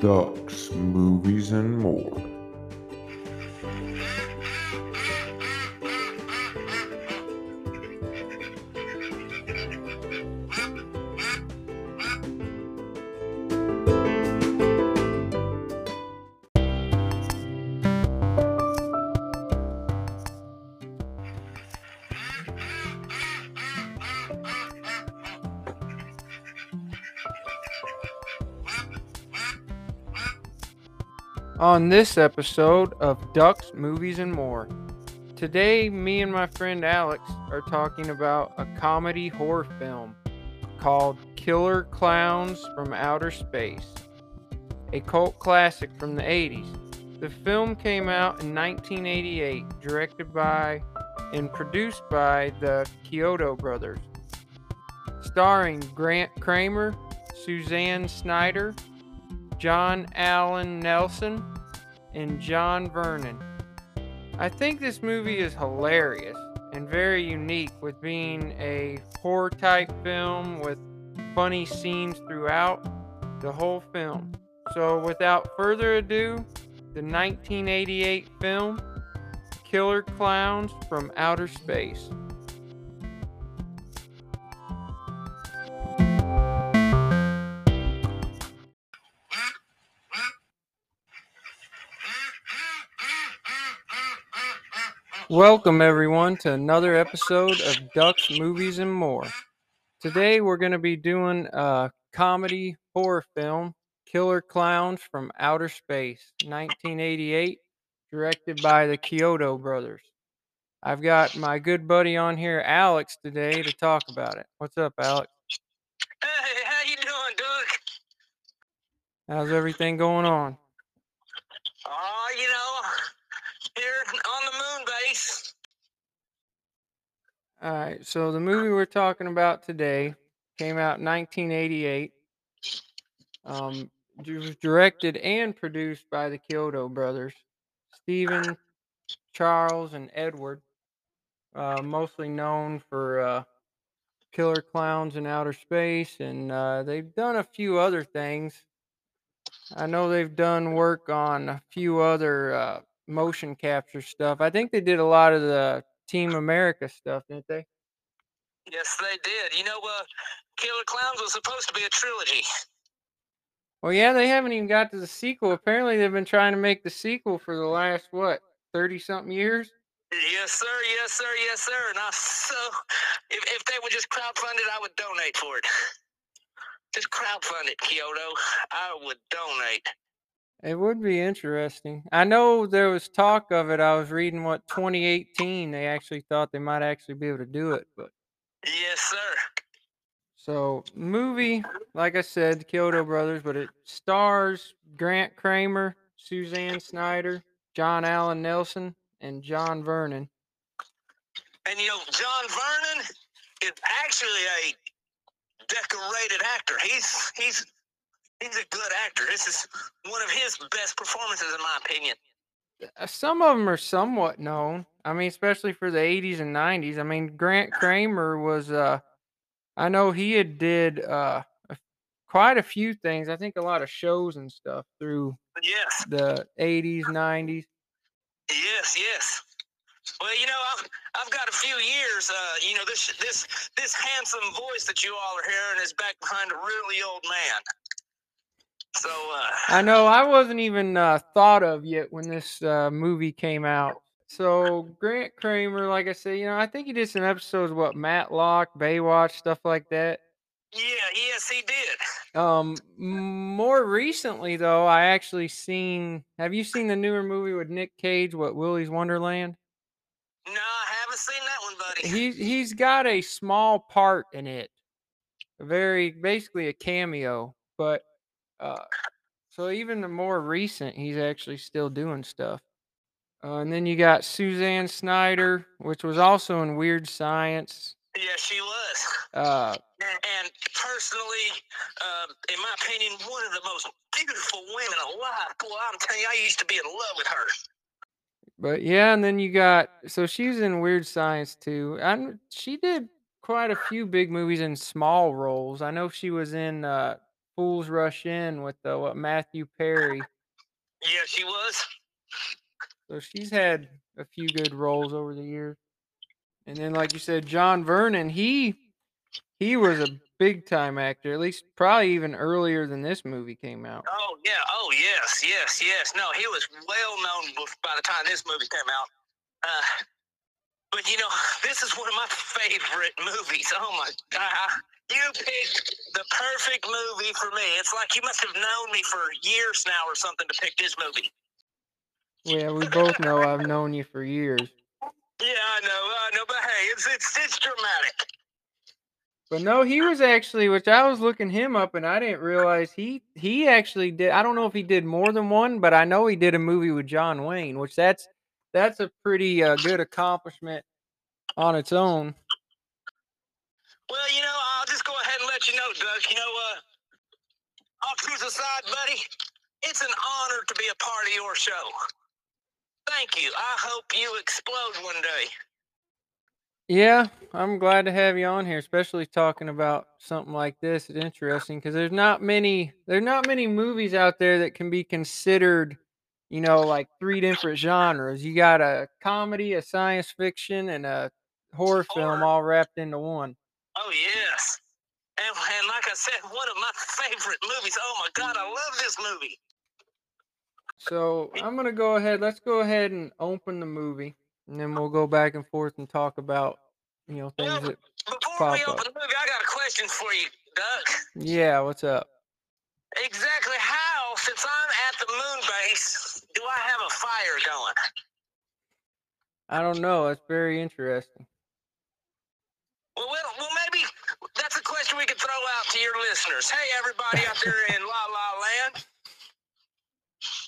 ducks, movies, and more. On this episode of Ducks, Movies, and More. Today, me and my friend Alex are talking about a comedy horror film called Killer Klowns from Outer Space, a cult classic from the 80s. The film came out in 1988, directed by and produced by the Chiodo Brothers, starring Grant Cramer, Suzanne Snyder, John Allen Nelson, and John Vernon. I think this movie is hilarious and very unique, with being a horror type film with funny scenes throughout the whole film. So without further ado, the 1988 film, Killer Klowns from Outer Space. Welcome everyone to another episode of Ducks, Movies, and More. Today we're going to be doing a comedy horror film, Killer Klowns from Outer Space, 1988, directed by the Chiodo Brothers. I've got my good buddy on here, Alex, today to talk about it. What's up, Alex? Hey, how you doing, Duck? How's everything going on? Oh, you know, here on the moon base. All right, so the movie we're talking about today came out in 1988. It was directed and produced by the Chiodo Brothers, Stephen, Charles, and Edward, mostly known for Killer Klowns in Outer Space, and they've done a few other things. I know they've done work on a few other motion capture stuff. I think they did a lot of the Team America stuff, didn't they? Yes, they did. You know, Killer Klowns was supposed to be a trilogy. Well, yeah, they haven't even got to the sequel. Apparently, they've been trying to make the sequel for the last, 30-something years? Yes, sir, yes, sir, yes, sir. And if they would just crowdfund it, I would donate for it. Just crowdfund it, Chiodo. I would donate. It would be interesting. I know there was talk of it. I was reading 2018 they actually thought they might actually be able to do it, but yes, sir. So movie, like I said, the Chiodo Brothers, but it stars Grant Cramer, Suzanne Snyder, John Allen Nelson, and John Vernon. And you know, John Vernon is actually a decorated actor. He's a good actor. This is one of his best performances, in my opinion. Some of them are somewhat known. I mean, especially for the 80s and 90s. I mean, Grant Cramer was, I know he had did quite a few things. I think a lot of shows and stuff through the 80s, 90s. Yes, yes. Well, you know, I've got a few years. You know, this handsome voice that you all are hearing is back behind a really old man. So, I know I wasn't even thought of yet when this movie came out. So Grant Cramer, like I said, you know, I think he did some episodes, Matlock, Baywatch, stuff like that. Yeah, yes, he did. More recently, though, I actually seen, have you seen the newer movie with Nick Cage, Willy's Wonderland? No, I haven't seen that one, buddy. He's got a small part in it. Basically a cameo, but so even the more recent, he's actually still doing stuff. And then you got Suzanne Snyder, which was also in Weird Science. Yeah, she was. And personally, in my opinion, one of the most beautiful women alive. Boy, I'm telling you, I used to be in love with her. But yeah, and then you got, so she's in Weird Science too. And she did quite a few big movies in small roles. I know she was in Fools Rush In with Matthew Perry. Yeah, she was. So she's had a few good roles over the years. And then, like you said, John Vernon, he was a big-time actor, at least probably even earlier than this movie came out. Oh, yeah. Oh, yes, yes, yes. No, he was well-known by the time this movie came out. But, you know, this is one of my favorite movies. Oh, my God. You picked the perfect movie for me. It's like you must have known me for years now or something to pick this movie. Yeah, we both know I've known you for years. Yeah, I know, but hey, it's dramatic. But no, he was actually, which I was looking him up and I didn't realize he actually did. I don't know if he did more than one, but I know he did a movie with John Wayne, which that's a pretty good accomplishment on its own. Well, you know, I'll just go ahead and let you know, Doug. You know, all truth aside, buddy, it's an honor to be a part of your show. Thank you. I hope you explode one day. Yeah, I'm glad to have you on here, especially talking about something like this. It's interesting because there's not many movies out there that can be considered, you know, like three different genres. You got a comedy, a science fiction, and a horror film all wrapped into one. Oh, yes. And like I said, one of my favorite movies. Oh, my God, I love this movie. So I'm going to go ahead. Let's go ahead and open the movie. And then we'll go back and forth and talk about, you know, things that pop up. Before we open the movie, I got a question for you, Doug. Yeah, what's up? Exactly how, since I'm at the moon base, do I have a fire going? I don't know. That's very interesting. Well, maybe that's a question we could throw out to your listeners. Hey, everybody out there in La La Land,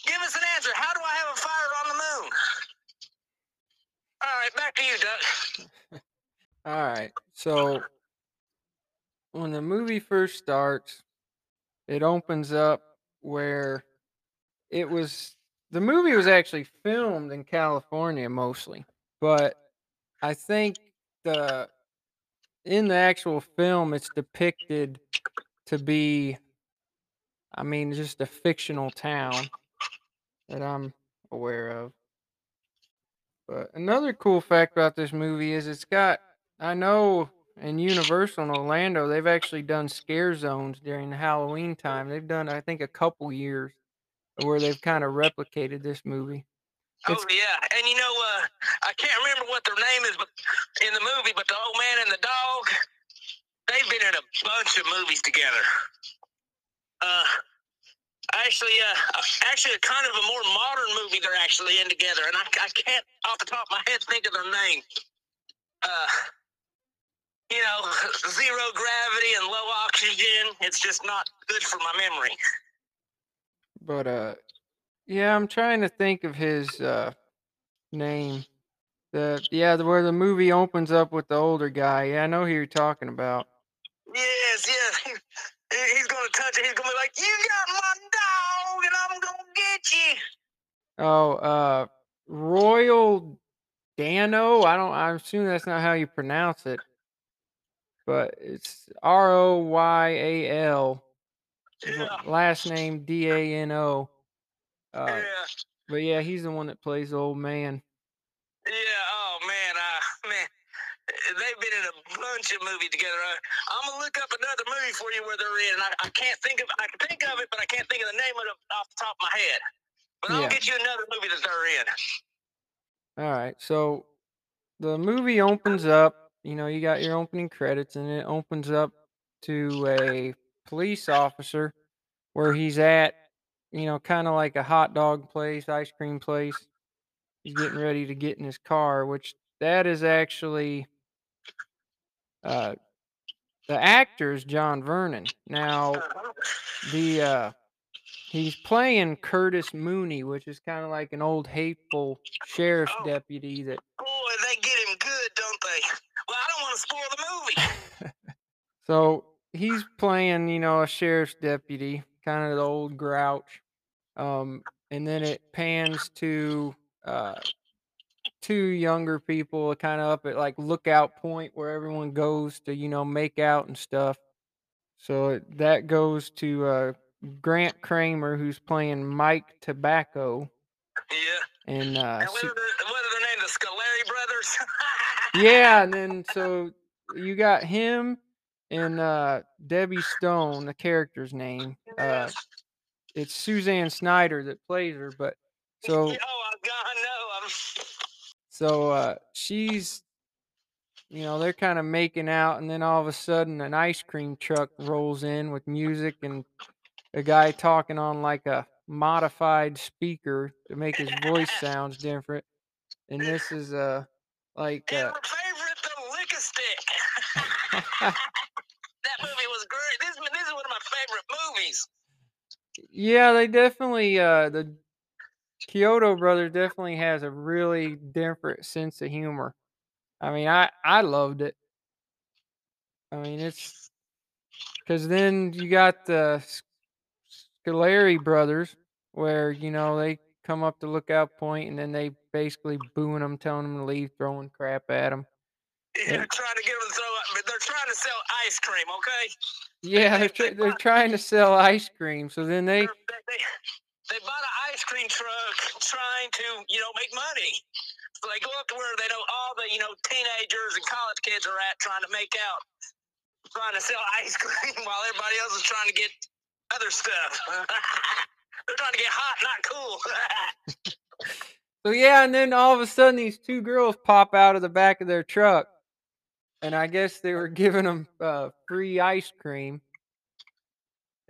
give us an answer. How do I have a fire on the moon? All right, back to you, Doug. All right, so when the movie first starts, it opens up where the movie was actually filmed in California mostly, but I think in the actual film, it's depicted to be, I mean, just a fictional town that I'm aware of. But another cool fact about this movie is it's got, I know in Universal in Orlando, they've actually done scare zones during the Halloween time. They've done, I think, a couple years where they've kind of replicated this movie. Yeah. And you know, I can't remember what their name is in the movie, but the old man and the dog, they've been in a bunch of movies together. Actually, kind of a more modern movie they're actually in together, and I can't off the top of my head think of their name. You know, zero gravity and low oxygen. It's just not good for my memory. But yeah, I'm trying to think of his name. Where the movie opens up with the older guy. Yeah, I know who you're talking about. Yes. He's going to touch it. He's going to be like, you got my dog, and I'm going to get you. Oh, Royal Dano? I assume that's not how you pronounce it. But it's Royal. Yeah. Last name, Dano. Yeah. But yeah, he's the one that plays the old man. Yeah, oh, man, they've been in a bunch of movies together. I'm gonna look up another movie for you where they're in. I can't think of. I can think of it, but I can't think of the name of it off the top of my head. But I'll get you another movie that they're in. All right. So the movie opens up. You know, you got your opening credits, and it opens up to a police officer where he's at. You know, kind of like a hot dog place, ice cream place. He's getting ready to get in his car, which that is actually. The actor is John Vernon. Now, he's playing Curtis Mooney, which is kind of like an old hateful sheriff's deputy. That boy, they get him good, don't they? Well, I don't want to spoil the movie. So he's playing, you know, a sheriff's deputy, kind of the old grouch. And then it pans to two younger people kind of up at like lookout point where everyone goes to, you know, make out and stuff. So that goes to Grant Cramer, who's playing Mike Tobacco. Yeah. And what are the name? The Scolari brothers? Yeah, and then so you got him and Debbie Stone, the character's name. It's Suzanne Snyder that plays her, but so. Oh, So she's, you know, they're kind of making out, and then all of a sudden an ice cream truck rolls in with music and a guy talking on like a modified speaker to make his voice sounds different. And this is like my favorite, the lick a stick. That movie was great. This is one of my favorite movies. Yeah, they definitely the Chiodo Brothers definitely has a really different sense of humor. I mean, I loved it. I mean, it's because then you got the Scolari brothers where, you know, they come up to Lookout Point and then they basically booing them, telling them to leave, throwing crap at them. Yeah, and, trying to get them to throw up, but they're trying to sell ice cream, okay? Yeah, they're trying to sell ice cream. So then they bought an ice cream truck trying to, you know, make money. So they go up to where they know all the, you know, teenagers and college kids are at trying to make out, trying to sell ice cream while everybody else is trying to get other stuff. They're trying to get hot, not cool. So, yeah, and then all of a sudden these two girls pop out of the back of their truck. And I guess they were giving them free ice cream.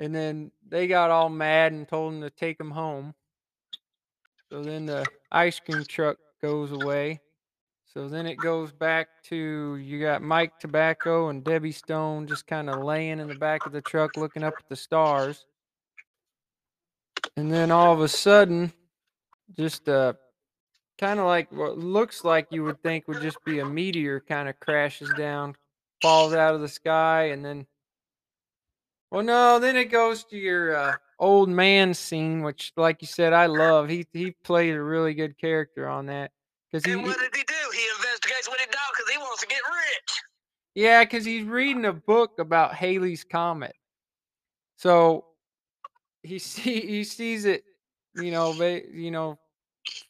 And then they got all mad and told them to take them home. So then the ice cream truck goes away. So then it goes back to, you got Mike Tobacco and Debbie Stone just kind of laying in the back of the truck looking up at the stars. And then all of a sudden, just kind of like what looks like you would think would just be a meteor kind of crashes down, falls out of the sky, and then... Well, no, then it goes to your old man scene, which, like you said, I love. He played a really good character on that. And what did he do? He investigates what he did because he wants to get rich. Yeah, because he's reading a book about Halley's Comet. So he sees it, you know,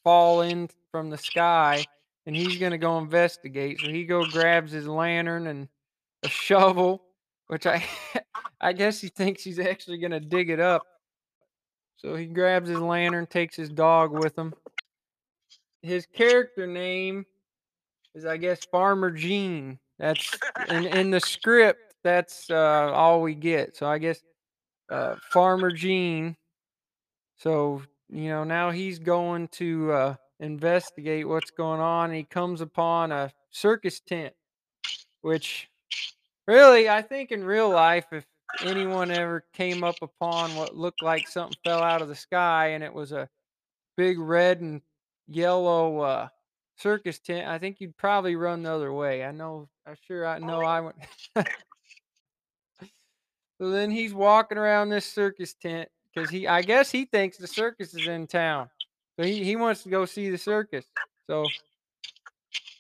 fall in from the sky, and he's going to go investigate. So he grabs his lantern and a shovel, which I guess he thinks he's actually going to dig it up. So he grabs his lantern, takes his dog with him. His character name is, I guess, Farmer Gene. That's in the script, that's all we get. So I guess Farmer Gene. So, you know, now he's going to investigate what's going on. He comes upon a circus tent, which really, I think in real life, if anyone ever came up upon what looked like something fell out of the sky and it was a big red and yellow circus tent, I think you'd probably run the other way. I went. So then he's walking around this circus tent because I guess he thinks the circus is in town. So he wants to go see the circus. So,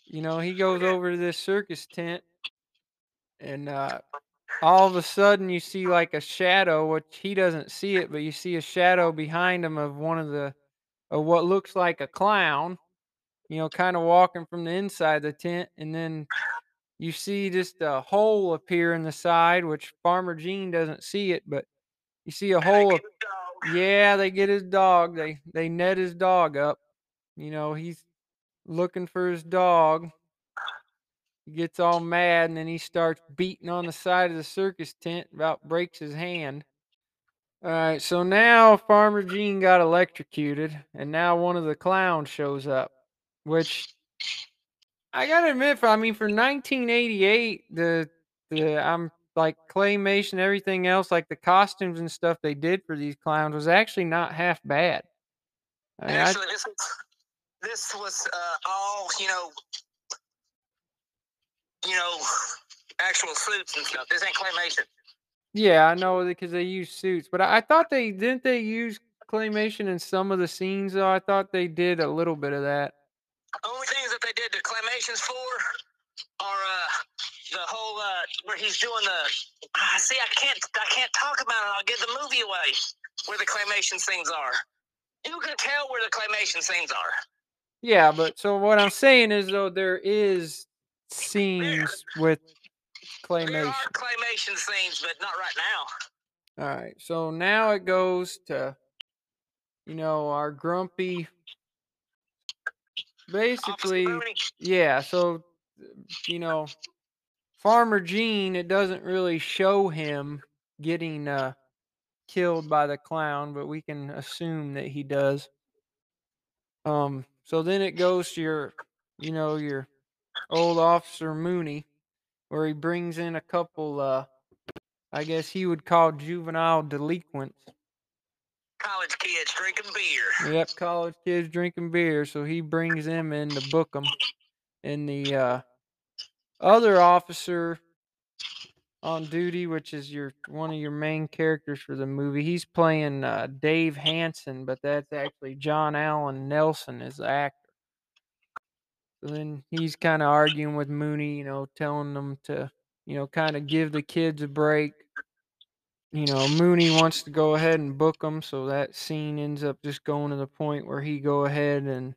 you know, he goes over to this circus tent and all of a sudden you see like a shadow, which he doesn't see it, but you see a shadow behind him of what looks like a clown, you know, kind of walking from the inside the tent. And then you see just a hole appear in the side, which Farmer Gene doesn't see it, but you see a hole. Yeah, they get his dog. They net his dog up. You know, he's looking for his dog. He gets all mad, and then he starts beating on the side of the circus tent, about breaks his hand. All right, so now Farmer Gene got electrocuted, and now one of the clowns shows up, which I gotta admit, for 1988, I'm like claymation, everything else, like the costumes and stuff they did for these clowns was actually not half bad. I mean, actually, this was all, you know, actual suits and stuff. This ain't claymation. Yeah, I know, because they use suits, but I thought they use claymation in some of the scenes, though. I thought they did a little bit of that. Only things that they did the claymations for are the whole where he's doing the see, I can't talk about it. I'll give the movie away. Where the claymation scenes are, you can tell where the claymation scenes are. Yeah, but so what I'm saying is, though, there is scenes with claymation. There are claymation scenes, but not right now. All right, so now it goes to, you know, our grumpy. Basically, yeah, so, you know, Farmer Gene, it doesn't really show him getting killed by the clown, but we can assume that he does. So then it goes to your, you know, your old Officer Mooney, where he brings in a couple, I guess he would call juvenile delinquents. College kids drinking beer. Yep, college kids drinking beer. So he brings them in to book them. And the other officer on duty, which is your one of your main characters for the movie, he's playing Dave Hansen, but that's actually John Allen Nelson as the actor. So then he's kind of arguing with Mooney, you know, telling them to, you know, kind of give the kids a break. You know, Mooney wants to go ahead and book them, so that scene ends up just going to the point where he go ahead and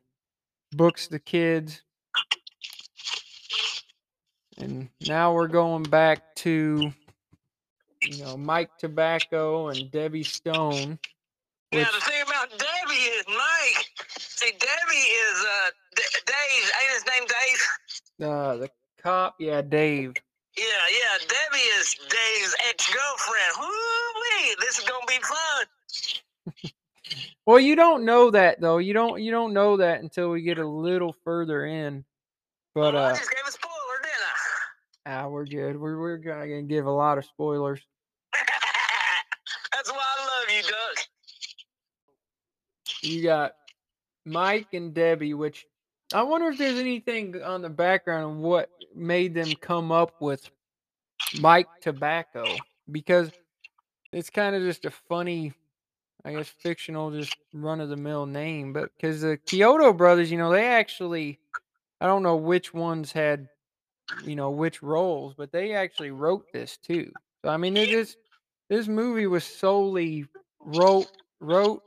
books the kids. And now we're going back to, you know, Mike Tobacco and Debbie Stone. Yeah, the thing about Debbie is Mike. See, Debbie is Dave. Ain't his name Dave? The cop. Yeah, Dave. Yeah, Debbie is Dave's ex-girlfriend. Woo-wee, this is gonna be fun. Well, you don't know that, though. You don't know that until we get a little further in. But I just gave a spoiler, didn't I? Ah, we're good. We're gonna give a lot of spoilers. That's why I love you, Duck. You got Mike and Debbie, which I wonder if there's anything on the background of what made them come up with Mike Tobacco, because it's kind of just a funny, I guess, fictional, just run-of-the-mill name. But because the Chiodo Brothers, you know, they actually, I don't know which ones had, you know, which roles, but they actually wrote this too. So I mean, this movie was solely wrote,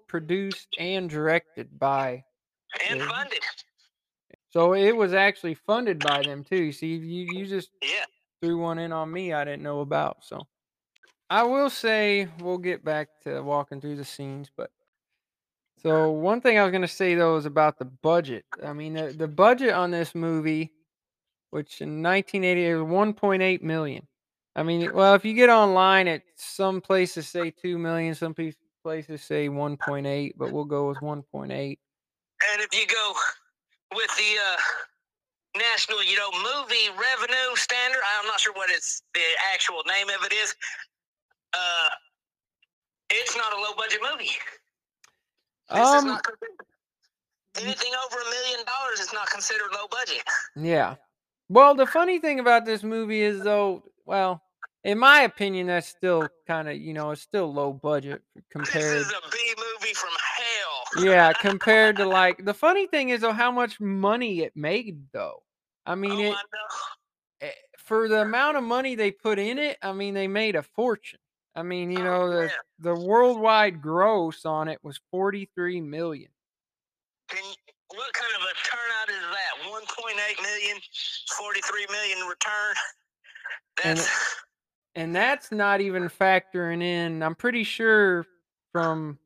produced, and directed by, and funded. So it was actually funded by them too. You see, you just threw one in on me I didn't know about. So I will say we'll get back to walking through the scenes. But so one thing I was going to say, though, is about the budget. I mean, the budget on this movie, which in 1980 was $1.8 million. I mean, well, if you get online, at some places say $2 million, some places say 1.8, but we'll go with 1.8. And if you go with the national, you know, movie revenue standard, I'm not sure what it's the actual name of it is. It's not a low budget movie. This is not anything over $1 million is not considered low budget. Yeah. Well, the funny thing about this movie is, though, well, in my opinion, that's still kind of, you know, it's still low budget compared. This is a B movie from hell. Yeah, compared to, like, the funny thing is, though, how much money it made, though. I mean, for the amount of money they put in it, I mean, they made a fortune. I mean, you know, the worldwide gross on it was $43 million. What kind of a turnout is that? 1.8 million, 43 million return. And that's not even factoring in, I'm pretty sure from,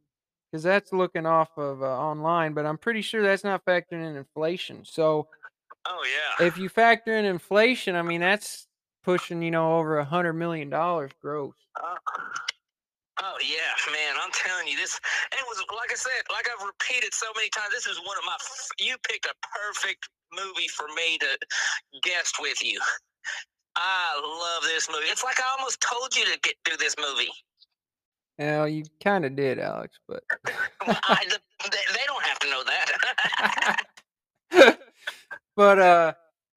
because that's looking off of online, but I'm pretty sure that's not factoring in inflation. So, if you factor in inflation, I mean, that's pushing, you know, over $100 million gross. Oh yeah, man, I'm telling you, this. It was, like I said, like I've repeated so many times, this is one of my. You picked a perfect movie for me to guest with you. I love this movie. It's like I almost told you to get through this movie. Well, you kind of did, Alex, but they don't have to know that. But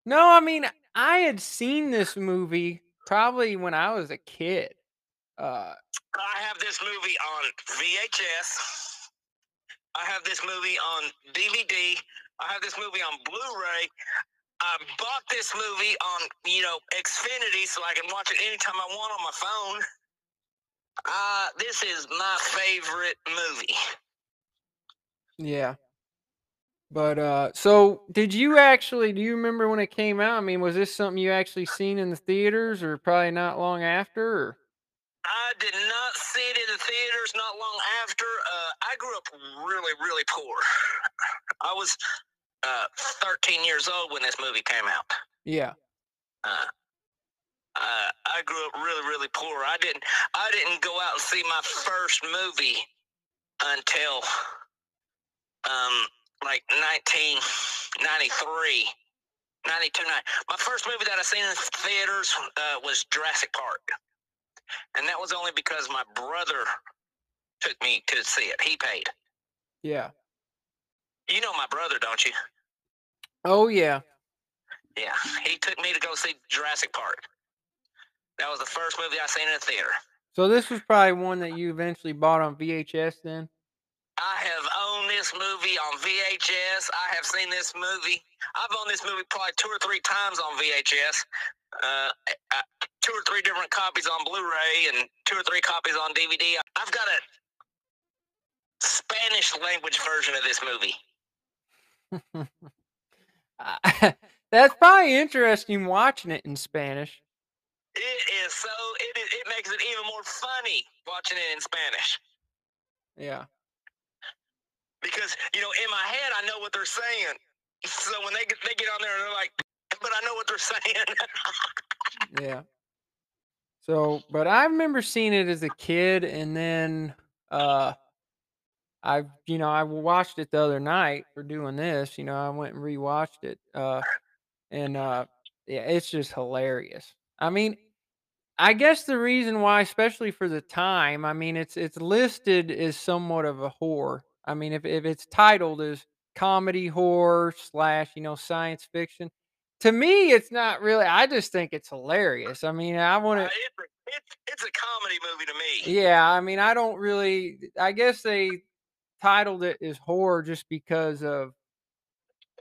no, I mean, I had seen this movie probably when I was a kid. I have this movie on VHS. I have this movie on DVD. I have this movie on Blu-ray. I bought this movie on, Xfinity, so I can watch it anytime I want on my phone. This is my favorite movie. Yeah. But, so, do you remember when it came out? I mean, was this something you actually seen in the theaters, or probably not long after? Or? I did not see it in the theaters not long after. I grew up really, really poor. I was 13 years old when this movie came out. Yeah. I grew up really, really poor. I didn't go out and see my first movie until, like 1993, 92, 9. My first movie that I seen in the theaters was Jurassic Park. And that was only because my brother took me to see it. He paid. Yeah. You know my brother, don't you? Oh, yeah. Yeah. He took me to go see Jurassic Park. That was the first movie I seen in the theater. So this was probably one that you eventually bought on VHS then? I have owned this movie on VHS. I have seen this movie. I've owned this movie probably 2 or 3 times on VHS. 2 or 3 different copies on Blu-ray and 2 or 3 copies on DVD. I've got a Spanish language version of this movie. That's probably interesting watching it in Spanish. It is so, it makes it even more funny watching it in Spanish. Yeah. Because, in my head, I know what they're saying. So when they get on there and they're like, but I know what they're saying. Yeah. So, but I remember seeing it as a kid, and then I watched it the other night for doing this. I went and rewatched it, yeah, it's just hilarious. I mean, I guess the reason why, especially for the time, I mean, it's listed as somewhat of a horror. I mean, if it's titled as comedy horror / science fiction, to me, it's not really. I just think it's hilarious. I mean, I want to. It's a comedy movie to me. Yeah, I mean, I don't really. I guess they titled it as horror just because of,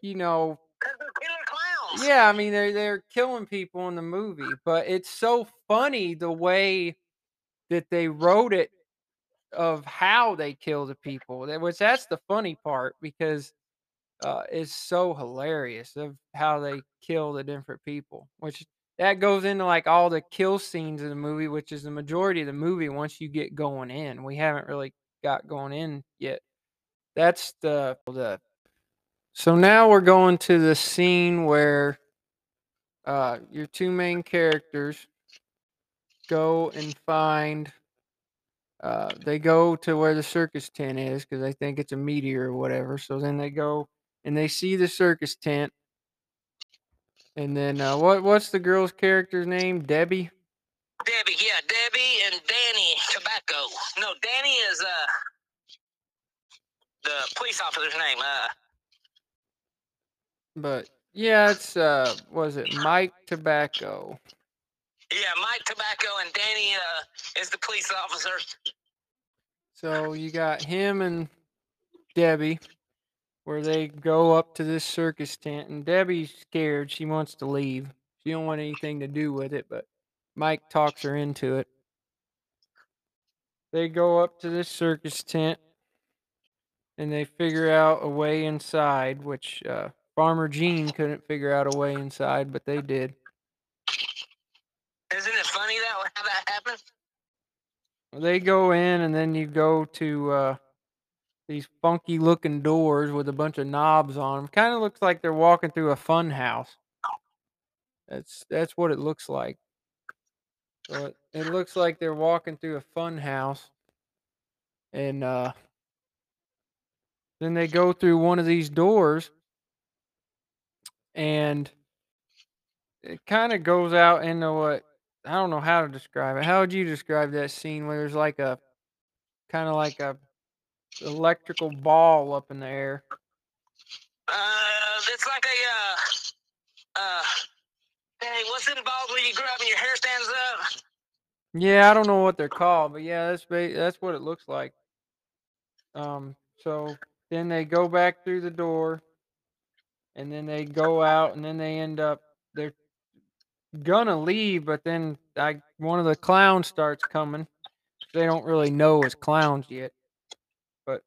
because they're killer clowns. Yeah, I mean, they're killing people in the movie, but it's so funny the way that they wrote it. Of how they kill the people, that's the funny part, because it's so hilarious of how they kill the different people, which that goes into like all the kill scenes of the movie, which is the majority of the movie once you get going in. We haven't really got going in yet. That's the so now we're going to the scene where your two main characters go and find. They go to where the circus tent is because they think it's a meteor or whatever. So then they go and they see the circus tent. And then what's the girl's character's name? Debbie? Debbie, yeah. Debbie and Danny Tobacco. No, Danny is the police officer's name. But, yeah, it's, was it Mike Tobacco? Yeah, Mike Tobacco and Danny is the police officer. So you got him and Debbie, where they go up to this circus tent, and Debbie's scared. She wants to leave. She don't want anything to do with it, but Mike talks her into it. They go up to this circus tent, and they figure out a way inside, which Farmer Gene couldn't figure out a way inside, but they did. Isn't it funny how that happens? They go in, and then you go to these funky-looking doors with a bunch of knobs on them. Kind of looks like they're walking through a fun house. That's what it looks like. So it looks like they're walking through a fun house. And then they go through one of these doors, and it kind of goes out into what... I don't know how to describe it. How would you describe that scene where there's like a kind of like a electrical ball up in the air? It's like a hey, what's involved when you grabbing your hair stands up? Yeah, I don't know what they're called, but yeah, that's what it looks like. So then they go back through the door, and then they go out, and then they end up, they're gonna leave, but then one of the clowns starts coming. They don't really know it's clowns yet, but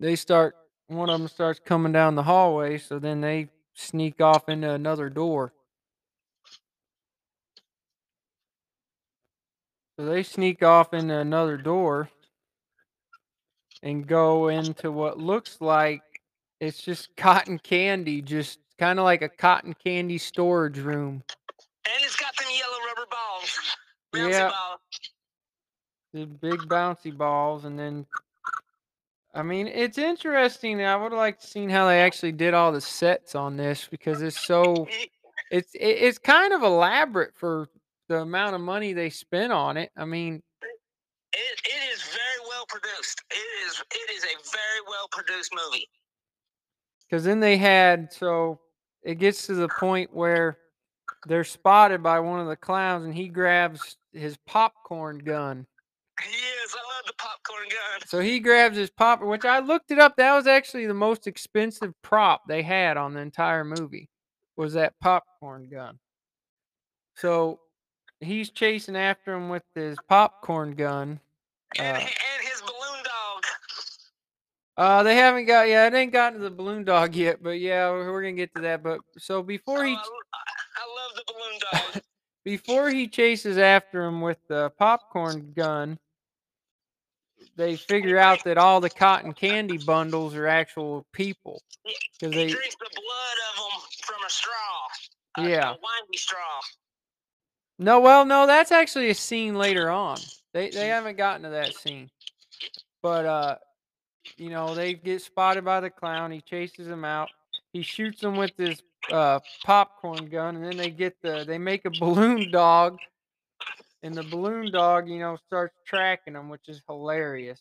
they start, one of them starts coming down the hallway, so then they sneak off into another door. So they sneak off into another door and go into what looks like it's just cotton candy, just kind of like a cotton candy storage room. And it's got them yellow rubber balls. Bouncy balls. The big bouncy balls. And then, I mean, it's interesting. I would like to see how they actually did all the sets on this, because it's so, it's kind of elaborate for the amount of money they spent on it. I mean, it is very well produced. It is a very well produced movie. Because then they had, so it gets to the point where they're spotted by one of the clowns, and he grabs his popcorn gun. Yes, I love the popcorn gun. So he grabs his popcorn, which I looked it up. That was actually the most expensive prop they had on the entire movie, was that popcorn gun. So he's chasing after him with his popcorn gun. And his balloon dog. They haven't got, yeah, it ain't gotten to the balloon dog yet, but yeah, we're going to get to that. But so before he... I love the balloon dog. Before he chases after him with the popcorn gun, they figure out that all the cotton candy bundles are actual people. Because he drinks the blood of them from a straw. Yeah. A windy straw. No, well, no, that's actually a scene later on. They haven't gotten to that scene. But, you know, they get spotted by the clown. He chases them out. He shoots them with his popcorn gun, and then they make a balloon dog, and the balloon dog, you know, starts tracking them, which is hilarious.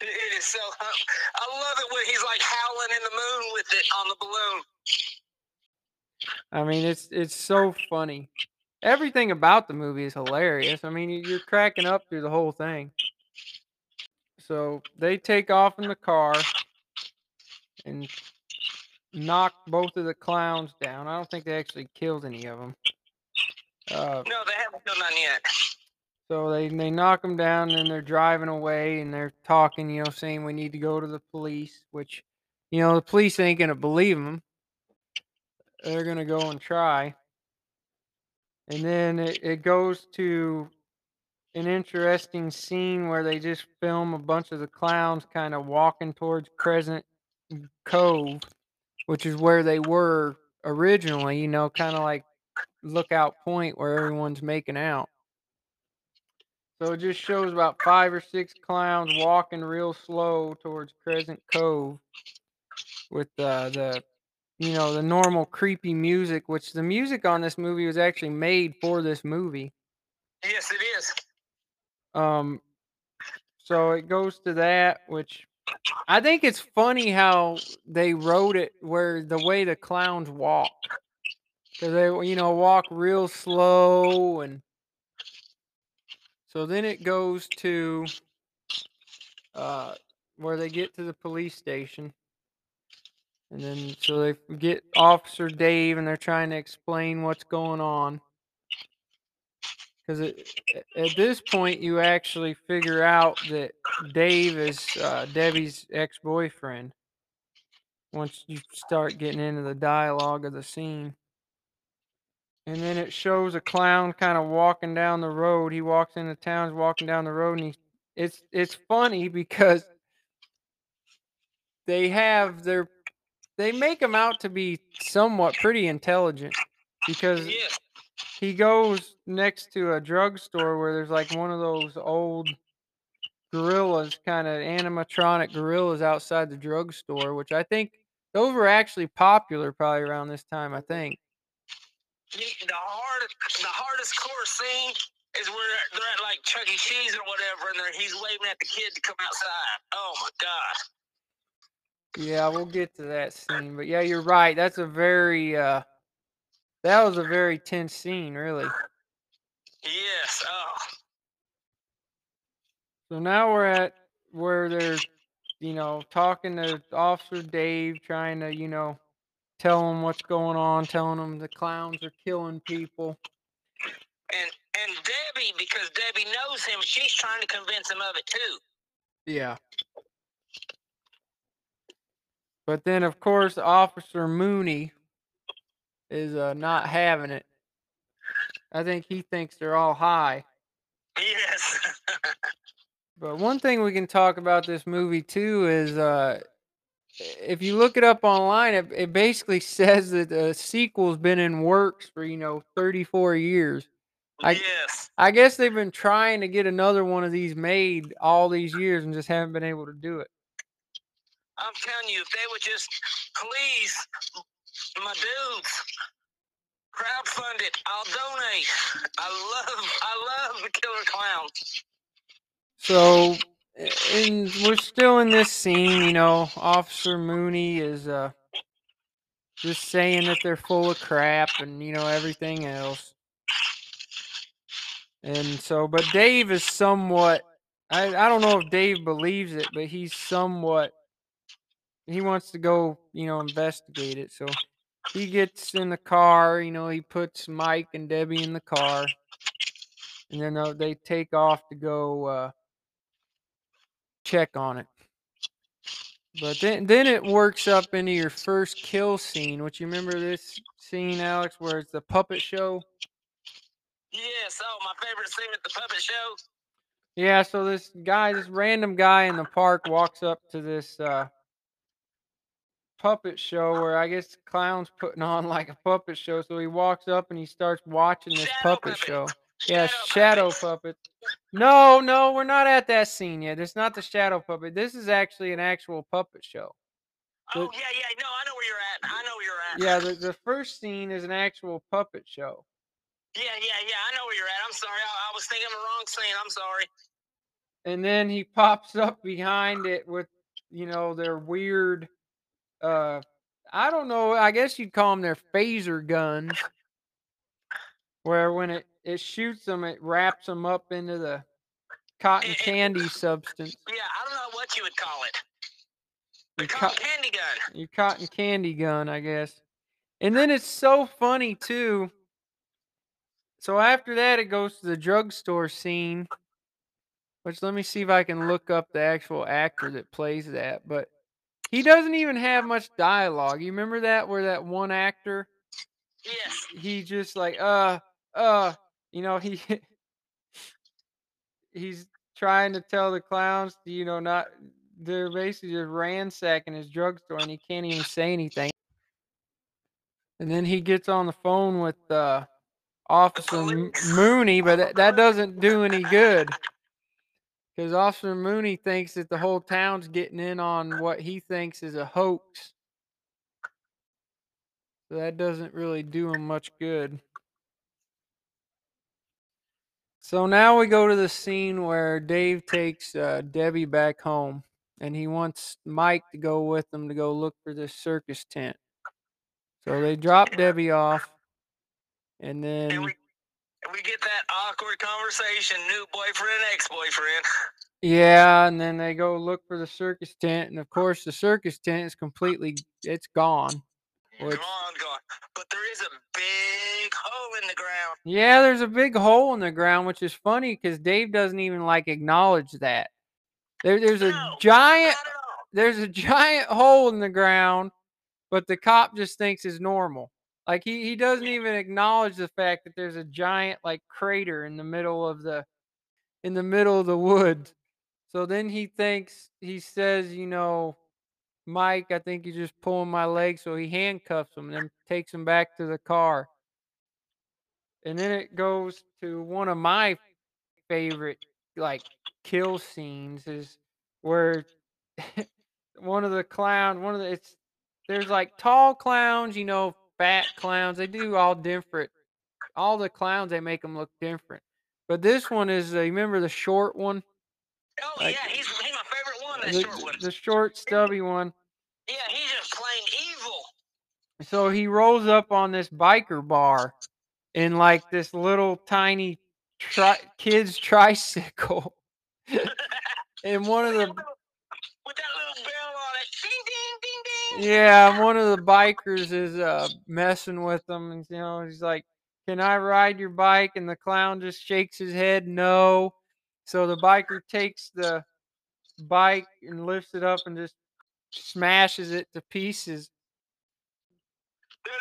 It is so, I love it when he's like howling in the moon with it on the balloon. I mean, it's so funny. Everything about the movie is hilarious. I mean, you're cracking up through the whole thing. So they take off in the car and knock both of the clowns down. I don't think they actually killed any of them. No, they haven't killed none yet. So they knock them down, and they're driving away, and they're talking, you know, saying we need to go to the police, which, you know, the police ain't going to believe them. They're going to go and try. And then it goes to an interesting scene where they just film a bunch of the clowns kind of walking towards Crescent Cove, which is where they were originally, you know, kind of like Lookout Point where everyone's making out. So it just shows about 5 or 6 clowns walking real slow towards Crescent Cove with the... you know, the normal creepy music, which the music on this movie was actually made for this movie. Yes, it is. So it goes to that, which I think it's funny how they wrote it where the way the clowns walk. Because they, you know, walk real slow. And so then it goes to where they get to the police station. And then, so they get Officer Dave, and they're trying to explain what's going on. Because at this point, you actually figure out that Dave is Debbie's ex-boyfriend. Once you start getting into the dialogue of the scene. And then it shows a clown kind of walking down the road. He walks into town, he's walking down the road, and it's funny because they have their... They make him out to be somewhat pretty intelligent because he goes next to a drugstore where there's like one of those old gorillas, kind of animatronic gorillas outside the drugstore, which I think those were actually popular probably around this time, I think. The hardest core scene is where they're at like Chuck E. Cheese or whatever, and he's waving at the kid to come outside. Oh, my God. Yeah, we'll get to that scene. But yeah, you're right. That's a very, that was a very tense scene, really. Yes. Oh. So now we're at where they're, you know, talking to Officer Dave, trying to, you know, telling them what's going on, telling them the clowns are killing people. And Debbie, because Debbie knows him, she's trying to convince him of it too. Yeah. But then, of course, Officer Mooney is not having it. I think he thinks they're all high. Yes. But one thing we can talk about this movie, too, is if you look it up online, it basically says that the sequel's been in works for, 34 years. Yes. I guess they've been trying to get another one of these made all these years and just haven't been able to do it. I'm telling you, if they would just please, my dudes, crowdfund it. I'll donate. I love the Killer Klowns. So, and we're still in this scene, Officer Mooney is just saying that they're full of crap and, everything else. And so, but Dave is somewhat, I don't know if Dave believes it, but he's somewhat, he wants to go, investigate it. So he gets in the car, he puts Mike and Debbie in the car. And then they take off to go check on it. But then it works up into your first kill scene, which you remember this scene, Alex, where it's the puppet show? Yes, oh, my favorite scene at the puppet show. Yeah, so this random guy in the park walks up to this puppet show where I guess the clown's putting on like a puppet show. So he walks up and he starts watching this puppet show. Yeah, shadow puppet. No, we're not at that scene yet. It's not the shadow puppet. This is actually an actual puppet show. Oh, yeah. No, I know where you're at. Yeah, the first scene is an actual puppet show. Yeah. I know where you're at. I'm sorry. I was thinking the wrong scene. I'm sorry. And then he pops up behind it with, their weird, I don't know. I guess you'd call them their phaser guns. Where when it shoots them, it wraps them up into the cotton candy substance. Yeah, I don't know what you would call it. The cotton candy gun. Your cotton candy gun, I guess. And then it's so funny, too. So after that, it goes to the drugstore scene, which let me see if I can look up the actual actor that plays that. But he doesn't even have much dialogue. You remember that, where that one actor? Yes. He just like, he's trying to tell the clowns, they're basically just ransacking his drugstore and he can't even say anything. And then he gets on the phone with Officer Mooney, but that doesn't do any good. Because Officer Mooney thinks that the whole town's getting in on what he thinks is a hoax. So that doesn't really do him much good. So now we go to the scene where Dave takes Debbie back home. And he wants Mike to go with them to go look for this circus tent. So they drop Debbie off. And then... And we get that awkward conversation, new boyfriend and ex-boyfriend. Yeah, and then they go look for the circus tent. And of course the circus tent is completely... It's gone. Gone. But there is a big hole in the ground. Yeah, there's a big hole in the ground, which is funny because Dave doesn't even acknowledge that. There's a giant hole in the ground, but the cop just thinks it's normal. Like he doesn't even acknowledge the fact that there's a giant crater in the middle of the woods. So then he says, Mike, I think he's just pulling my leg, so he handcuffs him and then takes him back to the car. And then it goes to one of my favorite, kill scenes is where there's tall clowns, fat clowns. They do all different. All the clowns, they make them look different. But this one is, you remember the short one? Oh, yeah, he's my favorite one, that short one. The short, stubby one. Yeah, he's just plain evil. So he rolls up on this biker bar in, this little tiny kid's tricycle. And one of the... With that little bell on it. Ding, ding, ding, ding. Yeah, one of the bikers is messing with them, and you know, he's like, "Can I ride your bike?" And the clown just shakes his head, "No." So the biker takes the bike and lifts it up and just smashes it to pieces. That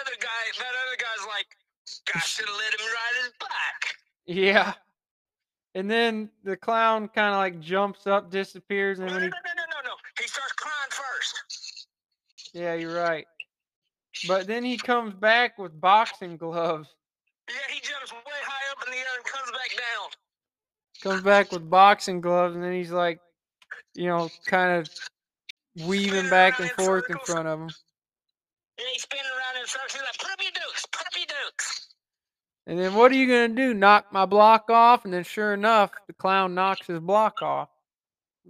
other guy's like, "I should have let him ride his bike." Yeah. And then the clown kind of like jumps up, disappears, and no. He starts crying first. Yeah, you're right. But then he comes back with boxing gloves. Yeah, he jumps way high up in the air and comes back down. Comes back with boxing gloves, and then he's like, you know, kind of weaving back and forth in front of him. Yeah, he's spinning around in circles. He's like, "Put up your dukes, put up your dukes." And then what are you going to do? Knock my block off? And then sure enough, the clown knocks his block off.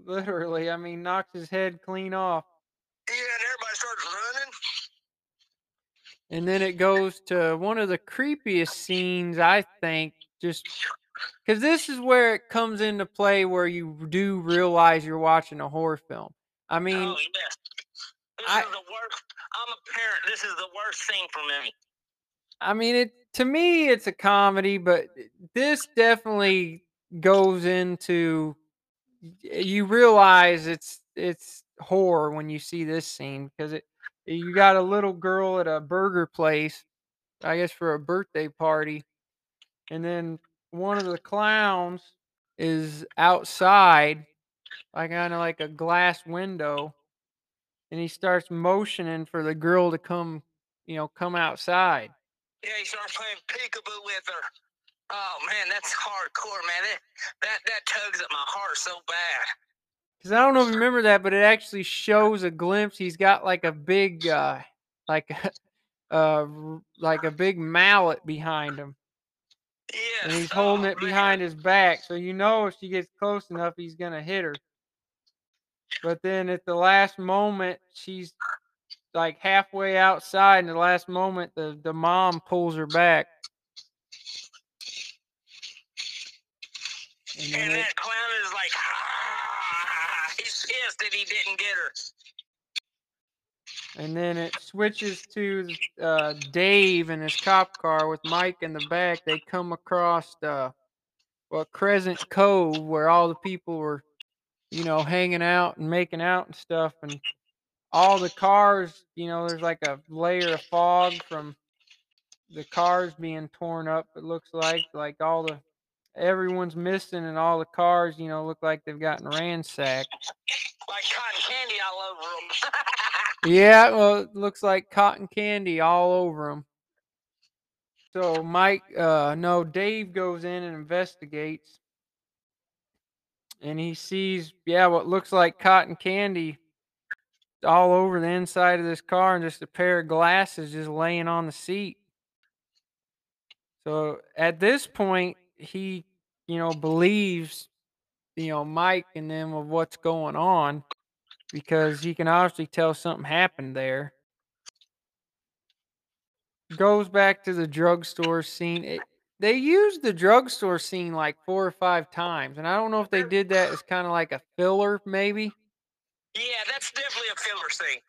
Literally, I mean, knocks his head clean off. Yeah, and everybody starts running. And then it goes to one of the creepiest scenes, I think, just because this is where it comes into play where you do realize you're watching a horror film. I mean, oh, yes. This is the worst. I'm a parent. This is the worst thing for me. I mean, to me, it's a comedy, but this definitely goes into, you realize it's horror when you see this scene, because you got a little girl at a burger place, I guess for a birthday party, and then one of the clowns is outside, like kind of like a glass window, and he starts motioning for the girl to come outside. Yeah, he starts playing peekaboo with her. Oh, man, that's hardcore, man. That tugs at my heart so bad. Because I don't know if you remember that, but it actually shows a glimpse. He's got like a big, like a big mallet behind him. Yes. And he's holding it behind his back. So you know if she gets close enough, he's going to hit her. But then at the last moment, she's like halfway outside, and the last moment the mom pulls her back. And that clown is like, ah, he's pissed that he didn't get her. And then it switches to Dave and his cop car with Mike in the back. They come across Crescent Cove, where all the people were, you know, hanging out and making out and stuff, and all the cars, you know, there's like a layer of fog from the cars being torn up, it looks like all the, everyone's missing, and all the cars, you know, look like they've gotten ransacked. Like cotton candy all over them. Yeah, well, it looks like cotton candy all over them. So Dave goes in and investigates, and he sees, yeah, what looks like cotton candy all over the inside of this car, and just a pair of glasses just laying on the seat. So at this point, he, you know, believes, you know, Mike and them of what's going on, because he can obviously tell something happened there. Goes back to the drugstore scene. They used the drugstore scene like 4 or 5 times, and I don't know if they did that as kind of like a filler, maybe. Yeah, that's definitely a filler scene.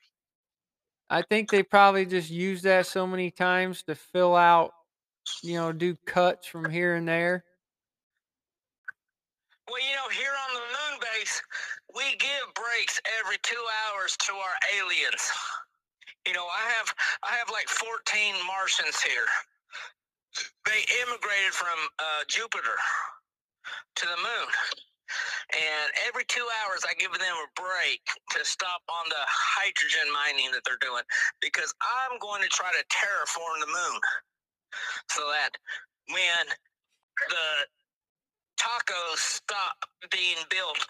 I think they probably just used that so many times to fill out, you know, do cuts from here and there. Well, you know, here on the moon base, we give breaks every 2 hours to our aliens. You know, I have like 14 Martians here. They immigrated from Jupiter to the moon. And every 2 hours, I give them a break to stop on the hydrogen mining that they're doing, because I'm going to try to terraform the moon so that when the tacos stop being built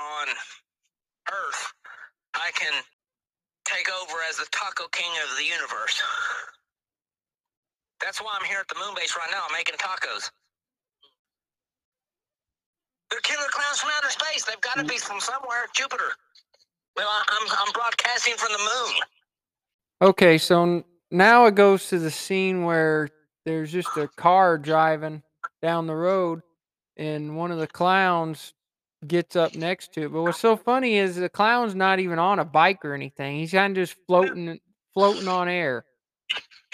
on Earth, I can take over as the taco king of the universe. That's why I'm here at the moon base right now. I'm making tacos. They're killer clowns from outer space. They've got to be from somewhere, Jupiter. Well, I'm broadcasting from the moon. Okay, so now it goes to the scene where there's just a car driving down the road, and one of the clowns gets up next to it. But what's so funny is the clown's not even on a bike or anything. He's kind of just floating on air.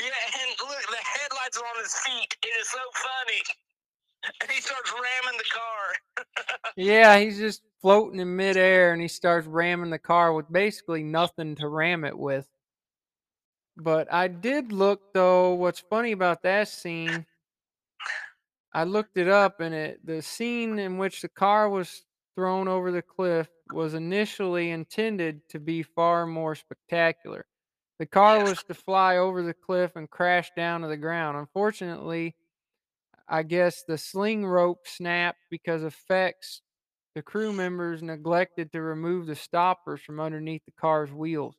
Yeah, and look, the headlights are on his feet. It is so funny. And he starts ramming the car. Yeah, he's just floating in midair, and he starts ramming the car with basically nothing to ram it with. But I did look, though, what's funny about that scene, I looked it up, and the scene in which the car was thrown over the cliff was initially intended to be far more spectacular. The car was to fly over the cliff and crash down to the ground. Unfortunately, I guess the sling rope snapped because effects, the crew members neglected to remove the stoppers from underneath the car's wheels.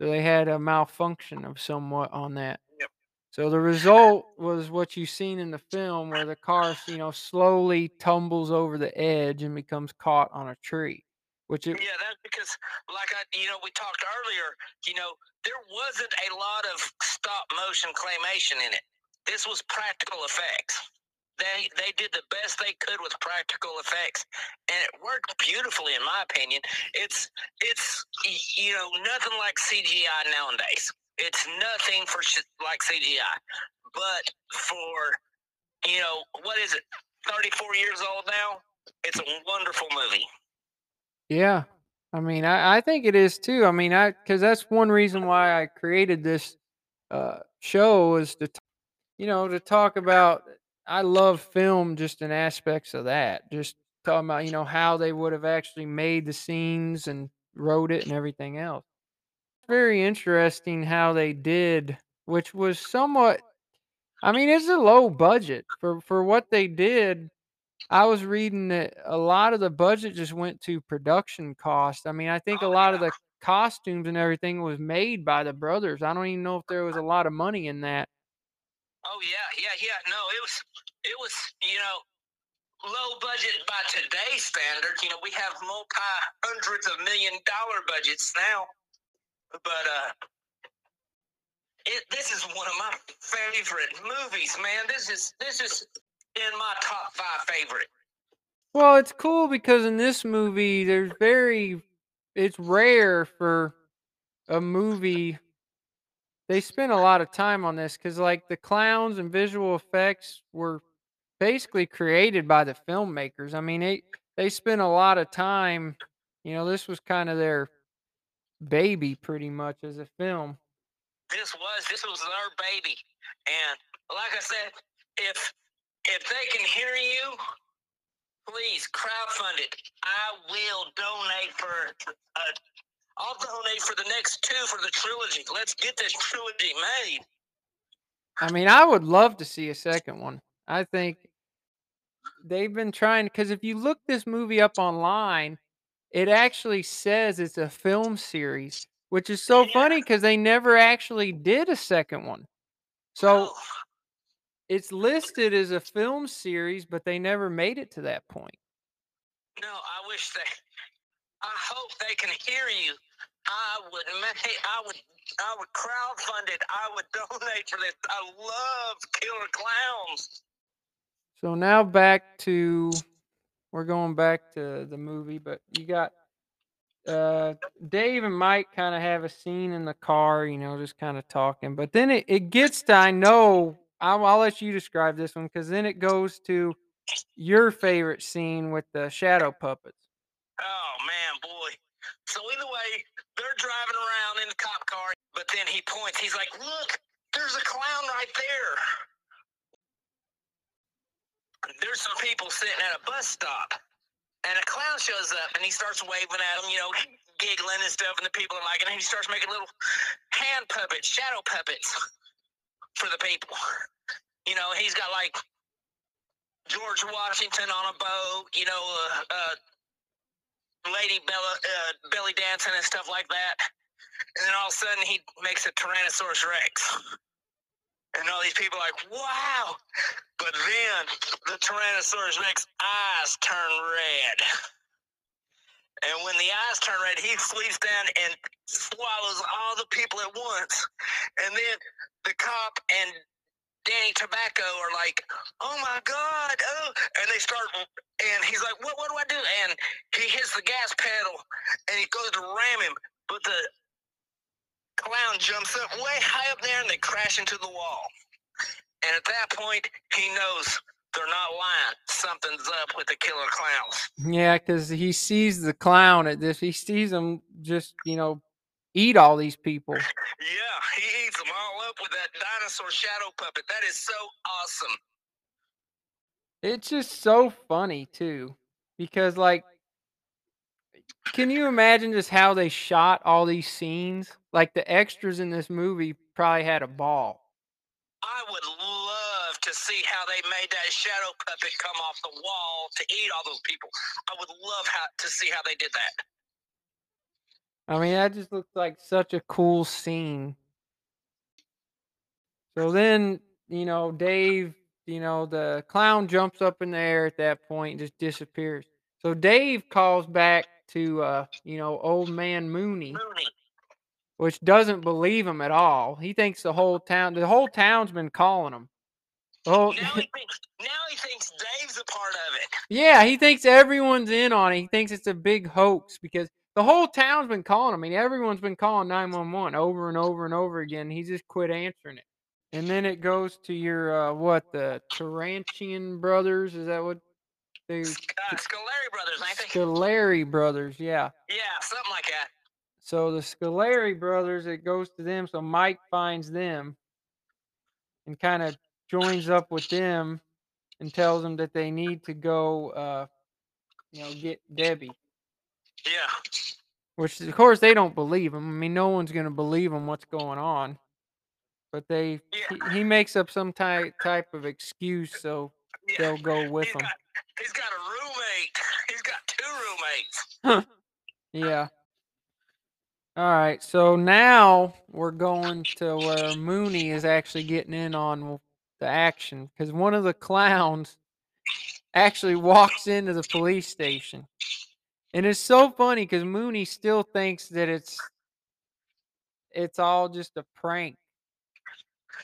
So they had a malfunction of somewhat on that. Yep. So the result was what you've seen in the film where the car, you know, slowly tumbles over the edge and becomes caught on a tree. Which it, yeah, that's because, like, we talked earlier, there wasn't a lot of stop motion claymation in it. This was practical effects. They did the best they could with practical effects, and it worked beautifully, in my opinion. It's nothing like CGI nowadays. It's nothing for like CGI, but for what is it? 34 years old now. It's a wonderful movie. Yeah, I mean, I think it is too. I mean, because that's one reason why I created this show is to talk about. I love film just in aspects of that. Just talking about, how they would have actually made the scenes and wrote it and everything else. Very interesting how they did, which was somewhat, I mean, it's a low budget. For what they did, I was reading that a lot of the budget just went to production cost. I mean, I think a lot of the costumes and everything was made by the brothers. I don't even know if there was a lot of money in that. Oh, yeah. No, it was, low budget by today's standards. We have multi-hundreds of million-dollar budgets now. But this is one of my favorite movies, man. This is in my top 5 favorite. Well, it's cool because in this movie, it's rare for a movie. They spent a lot of time on this because, like, the clowns and visual effects were basically created by the filmmakers. I mean, they spent a lot of time. This was kind of their baby, pretty much, as a film. This was their baby, and like I said, if they can hear you, please crowdfund it. I will donate for I'll donate for the next 2 for the trilogy. Let's get this trilogy made. I mean, I would love to see a second one. I think they've been trying, because if you look this movie up online, it actually says it's a film series, which is so funny because they never actually did a second one. So it's listed as a film series, but they never made it to that point. No, I wish they... I hope they can hear you. I would crowdfund it. I would donate for this. I love Killer Klowns. So now we're going back to the movie, but you got Dave and Mike kind of have a scene in the car, just kind of talking. But then it gets to, I'll let you describe this one, because then it goes to your favorite scene with the shadow puppets. Oh, man, boy. So either way, they're driving around in the cop car, but then he points. He's like, look, there's a clown right there. There's some people sitting at a bus stop, and a clown shows up, and he starts waving at them, giggling and stuff, and the people are like, and then he starts making little hand puppets, shadow puppets for the people. He's got, like, George Washington on a boat, Lady belly dancing and stuff like that. And then all of a sudden he makes a Tyrannosaurus Rex. And all these people are like, wow. But then the Tyrannosaurus Rex eyes turn red. And when the eyes turn red, he sleeps down and swallows all the people at once. And then the cop and Danny Tobacco are like, oh my God. Oh. And he's like, what do I do? And he hits the gas pedal and he goes to ram him, but the clown jumps up way high up there and they crash into the wall. And at that point, he knows they're not lying. Something's up with the killer clowns. Yeah, because he sees the clown at this. He sees him just, you know, eat all these people. Yeah, he eats them all up with that dinosaur shadow puppet. That is so awesome. It's just so funny, too. Because, like, can you imagine just how they shot all these scenes? Like, the extras in this movie probably had a ball. I would love to see how they made that shadow puppet come off the wall to eat all those people. I would love to see how they did that. I mean, that just looks like such a cool scene. So then, you know, Dave, you know, the clown jumps up in the air at that point and just disappears. So Dave calls back to, you know, old man Mooney, which doesn't believe him at all. He thinks the whole town's been calling him. Oh, now he thinks Dave's a part of it. Yeah, he thinks everyone's in on it. He thinks it's a big hoax because the whole town's been calling him. I mean, everyone's been calling 911 over and over and over again. He just quit answering it. And then it goes to your, the Tarantian brothers? Is that what? Scolari brothers, I think. Scolari brothers, yeah. Yeah, something like that. So the Scolari brothers, it goes to them. So Mike finds them and kind of joins up with them and tells them that they need to go, you know, get Debbie. Yeah. Which, of course, they don't believe him. I mean, no one's going to believe him what's going on. But they, yeah. he makes up some type of excuse, so yeah. they'll go with him. He's got a roommate. He's got two roommates. Yeah. All right, so now we're going to where Mooney is actually getting in on the action because one of the clowns actually walks into the police station. And it's so funny because Mooney still thinks that it's all just a prank.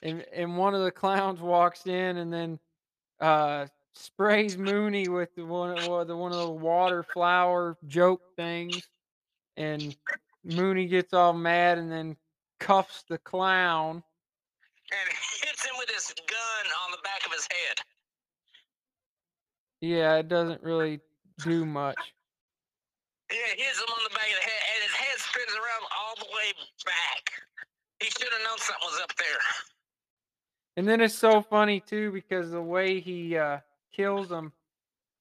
And one of the clowns walks in and then sprays Mooney with one of the water flower joke things. And Mooney gets all mad and then cuffs the clown. And hits him with his gun on the back of his head. Yeah, it doesn't really do much. Yeah, it hits him on the back of the head, and his head spins around all the way back. He should have known something was up there. And then it's so funny, too, because the way he kills him,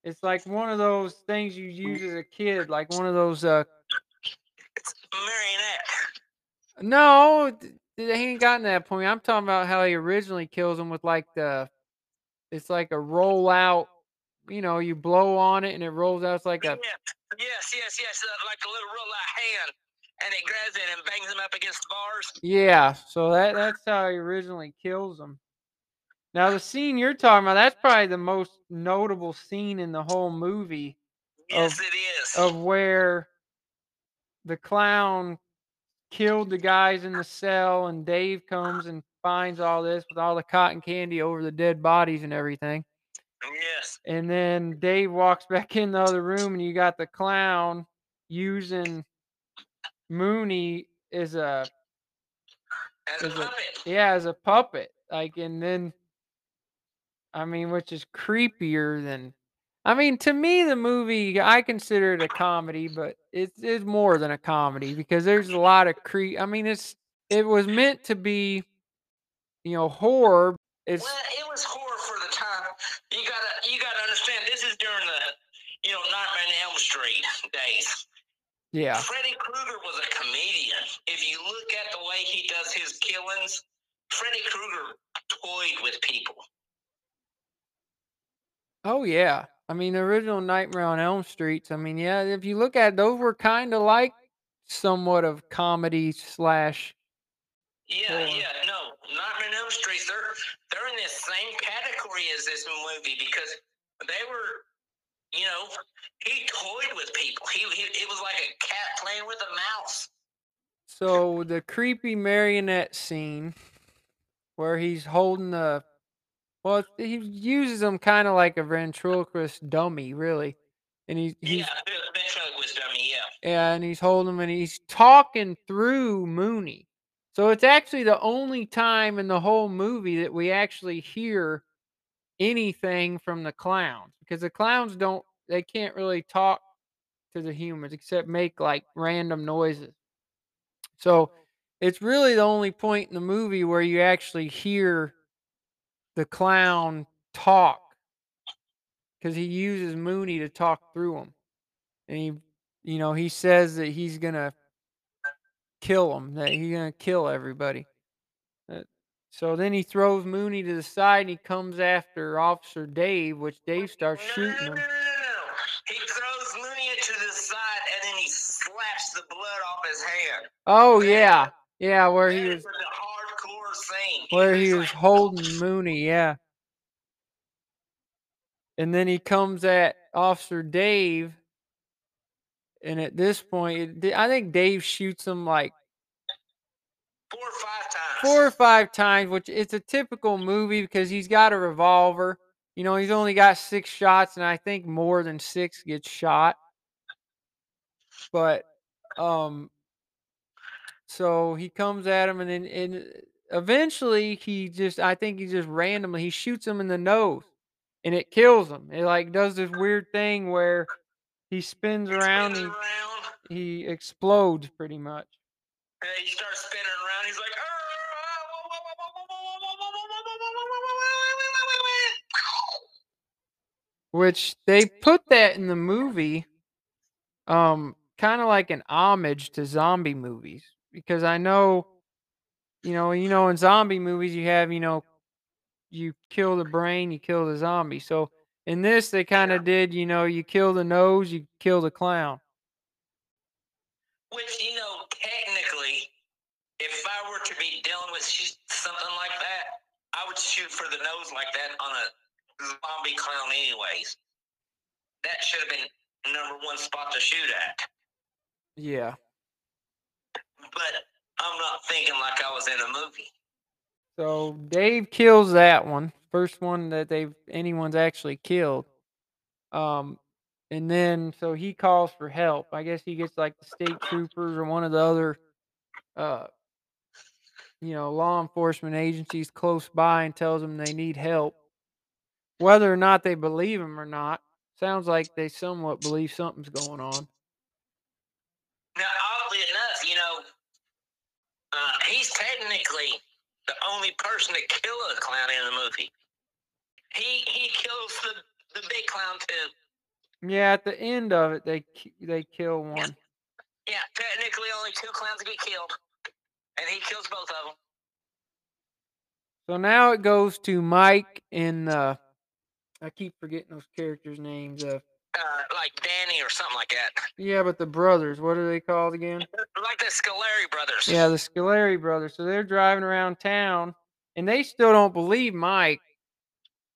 it's like one of those things you use as a kid, like one of those... It's a marionette. No, they ain't gotten to that point. I'm talking about how he originally kills him with like the... It's like a roll out, you know, you blow on it and it rolls out. It's like a... Yes. Like a little roll out hand. And he grabs it and bangs him up against the bars. Yeah, so that's how he originally kills him. Now, the scene you're talking about, that's probably the most notable scene in the whole movie. Yes, it is. Of where the clown killed the guys in the cell, and Dave comes and finds all this with all the cotton candy over the dead bodies and everything. Yes. And then Dave walks back in the other room, and you got the clown using... Mooney is as a puppet, like, and then I mean, which is creepier than, I mean, to me the movie, I consider it a comedy, but it's more than a comedy because there's a lot of I mean, it was meant to be, you know, horror. It was horror for the time. You gotta understand, this is during the, you know, Nightmare on Elm Street days. Yeah. Freddy Krueger was a comedian. If you look at the way he does his killings, Freddy Krueger toyed with people. Oh, yeah. I mean, the original Nightmare on Elm Street, I mean, yeah, if you look at it, those were kind of like somewhat of comedy / no. Nightmare on Elm Street, they're in this same category as this movie because they were... You know, he toyed with people. It was like a cat playing with a mouse. So the creepy marionette scene where he's holding the... Well, he uses them kind of like a ventriloquist dummy, really. And he's eventually it was Dummy, yeah. And he's holding him, and he's talking through Mooney. So it's actually the only time in the whole movie that we actually hear anything from the clowns, because the clowns they can't really talk to the humans except make like random noises. So it's really the only point in the movie where you actually hear the clown talk, because he uses Mooney to talk through him. And he says that he's going to kill him, that he's going to kill everybody. So then he throws Mooney to the side, and he comes after Officer Dave, which Dave starts shooting him. No. He throws Mooney to the side, and then he slaps the blood off his hand. Oh, yeah. Yeah, where he was... where he was holding Mooney, yeah. And then he comes at Officer Dave, and at this point, I think Dave shoots him like 4 or 5 times. 4 or 5 times, which it's a typical movie because he's got a revolver. You know, he's only got 6 shots, and I think more than 6 gets shot. But, so he comes at him, and then eventually he just randomly, he shoots him in the nose. And it kills him. It like does this weird thing where he spins around and he explodes pretty much. And he starts spinning around. He's like, which they put that in the movie, kind of like an homage to zombie movies, because I know, in zombie movies you have, you kill the brain, you kill the zombie. So in this, they kind of did, you kill the nose, you kill the clown. Which, technically, if I were to be dealing with something like that, I would shoot for the nose like that on a zombie clown anyways. That should have been number 1 spot to shoot at. Yeah. But I'm not thinking like I was in a movie. So Dave kills that one. First one that anyone's actually killed. And then so he calls for help. I guess he gets like the state troopers or one of the other law enforcement agencies close by and tells them they need help. Whether or not they believe him or not, sounds like they somewhat believe something's going on. Now, oddly enough, he's technically the only person to kill a clown in the movie. He kills the big clown too. Yeah, at the end of it, they kill one. Yeah, technically only 2 clowns get killed, and he kills both of them. So now it goes to Mike and I keep forgetting those characters' names. Like Danny or something like that. Yeah, but the brothers, what are they called again? Like the Scolari brothers. Yeah, the Scolari brothers. So they're driving around town, and they still don't believe Mike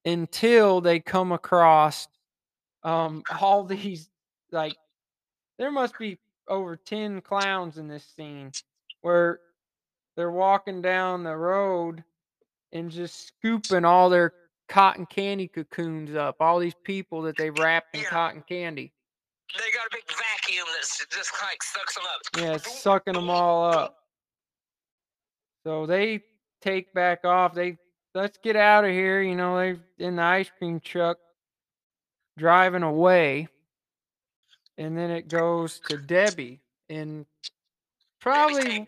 until they come across all these, like, there must be over 10 clowns in this scene where they're walking down the road and just scooping all their cotton candy cocoons up, all these people that they wrapped in cotton candy. They got a big vacuum that just like sucks them up. Yeah, it's sucking them all up. So they take back off. Let's get out of here. They're in the ice cream truck driving away. And then it goes to Debbie. And probably,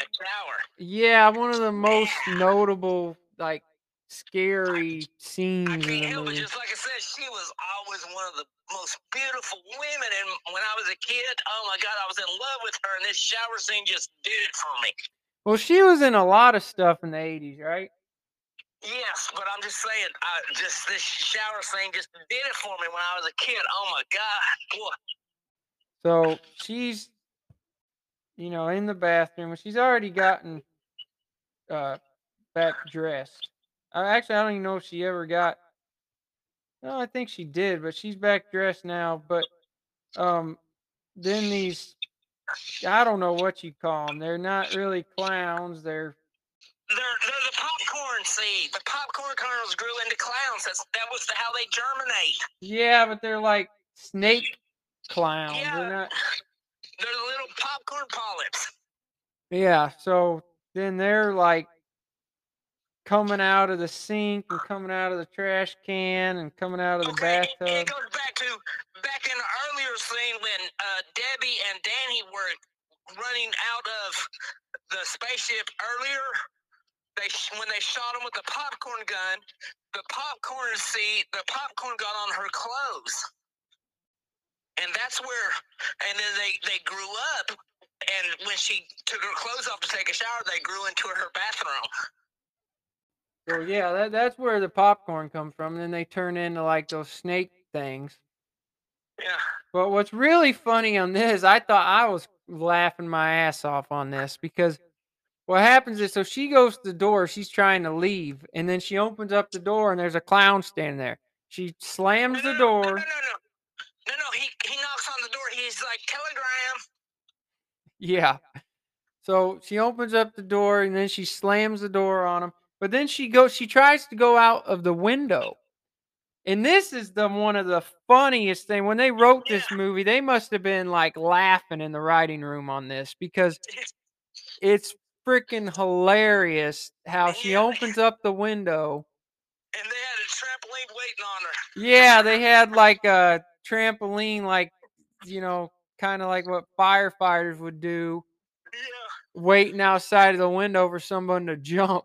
yeah, one of the most notable, like, scary scenes. I can't help it. Just like I said, she was always one of the most beautiful women. And when I was a kid, oh my God, I was in love with her. And this shower scene just did it for me. Well, she was in a lot of stuff in the 80s, right? Yes, but I'm just saying, just this shower scene just did it for me when I was a kid. Oh my God. What? So she's, in the bathroom. She's already gotten back dressed. Actually, I don't even know if she ever got... No, I think she did, but she's back dressed now. But then these... I don't know what you call them. They're not really clowns. They're the popcorn seed. The popcorn kernels grew into clowns. That was how they germinate. Yeah, but they're like snake clowns. Yeah, they're little popcorn polyps. Yeah, so then they're like coming out of the sink and coming out of the trash can and coming out of the bathtub. It goes back to back in the earlier scene when Debbie and Danny were running out of the spaceship earlier. When they shot him with the popcorn gun, the popcorn got on her clothes. And that's where, and then they grew up, and when she took her clothes off to take a shower, they grew into her bathroom. So yeah, that's where the popcorn comes from, and then they turn into like those snake things. Yeah. But what's really funny on this, I thought I was laughing my ass off on this, because what happens is, so she goes to the door, she's trying to leave, and then she opens up the door, and there's a clown standing there. She slams the door. No, he knocks on the door. He's like, telegram. Yeah. So she opens up the door, and then she slams the door on him. But then she tries to go out of the window. And this is one of the funniest things. When they wrote this movie, they must have been like laughing in the writing room on this, because it's freaking hilarious how she opens up the window. And they had a trampoline waiting on her. Yeah, they had like a trampoline, like, you know, kind of like what firefighters would do. Yeah. Waiting outside of the window for someone to jump.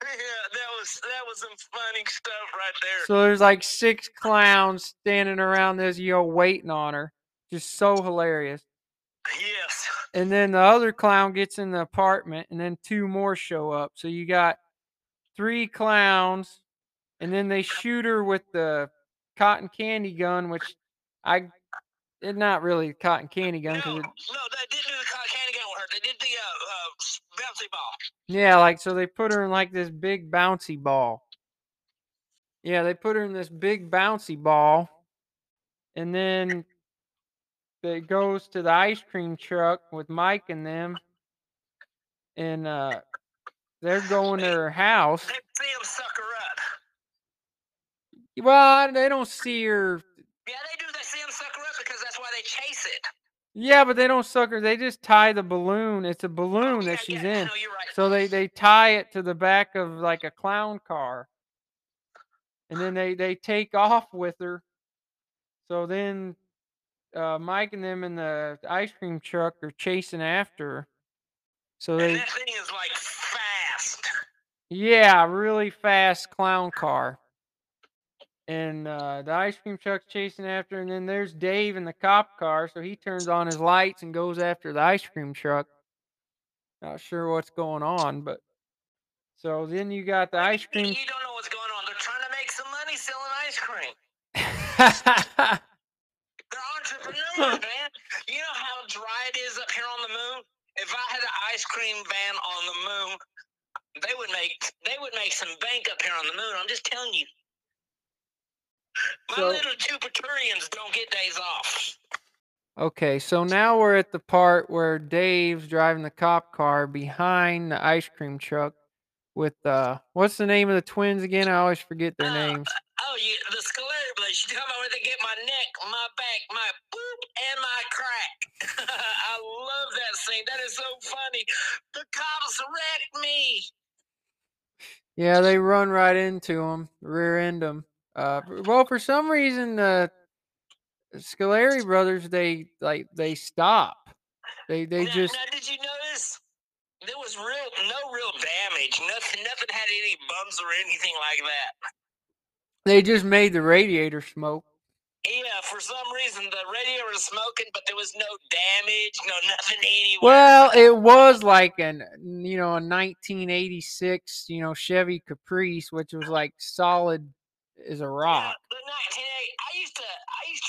Yeah, that was some funny stuff right there. So there's like 6 clowns standing around this, you know, waiting on her. Just so hilarious. Yes. And then the other clown gets in the apartment, and then 2 more show up. So you got 3 clowns, and then they shoot her with the cotton candy gun, which it's not really a cotton candy gun. No, they didn't do the cotton candy gun with her. They did the bouncy ball. Yeah, like, so they put her in like this big bouncy ball. Yeah, they put her in this big bouncy ball, and then it goes to the ice cream truck with Mike and them, and they're going to her house. They see him suck her up. Well, they don't see her. Yeah, they do. They see him suck her up because that's why they chase it. Yeah, but they don't suck her. They just tie the balloon. It's a balloon that she's in. No, you're right. So they tie it to the back of like a clown car, and then they take off with her. So then Mike and them in the ice cream truck are chasing after her. So and that thing is like fast. Yeah, really fast clown car. And the ice cream truck's chasing after her, and then there's Dave in the cop car, so he turns on his lights and goes after the ice cream truck. Not sure what's going on, but so then you got the ice cream. You don't know what's going on. They're trying to make some money selling ice cream. Man, you know how dry it is up here on the moon? If I had an ice cream van on the moon, they would make some bank up here on the moon. I'm just telling you. My little Jupiterians don't get days off. Okay, so now we're at the part where Dave's driving the cop car behind the ice cream truck with what's the name of the twins again? I always forget their names. Oh, the Scaleri Brothers. You talking about where they get my neck, my back, my boop, and my crack. I love that scene. That is so funny. The cops wrecked me. Yeah, they run right into him, rear end him. Well, for some reason, the Scaleri Brothers, they stop. Now, did you notice? There was no real damage. Nothing had any bumps or anything like that. They just made the radiator smoke. Yeah, for some reason, the radiator was smoking, but there was no damage, no nothing anywhere. Well, it was like a 1986, Chevy Caprice, which was like solid as a rock. Yeah, I used to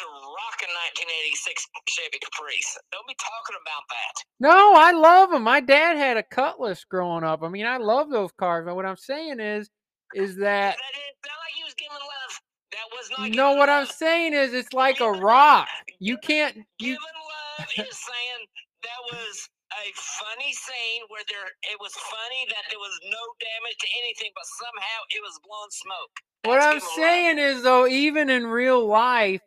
rock a 1986 Chevy Caprice. Don't be talking about that. No, I love them. My dad had a Cutlass growing up. I mean, I love those cars, but what I'm saying is that no, what I'm saying is it's like a rock. You can't. Giving Love is saying that was a funny scene where it was funny that there was no damage to anything, but somehow it was blowing smoke. What I'm saying is, though, even in real life,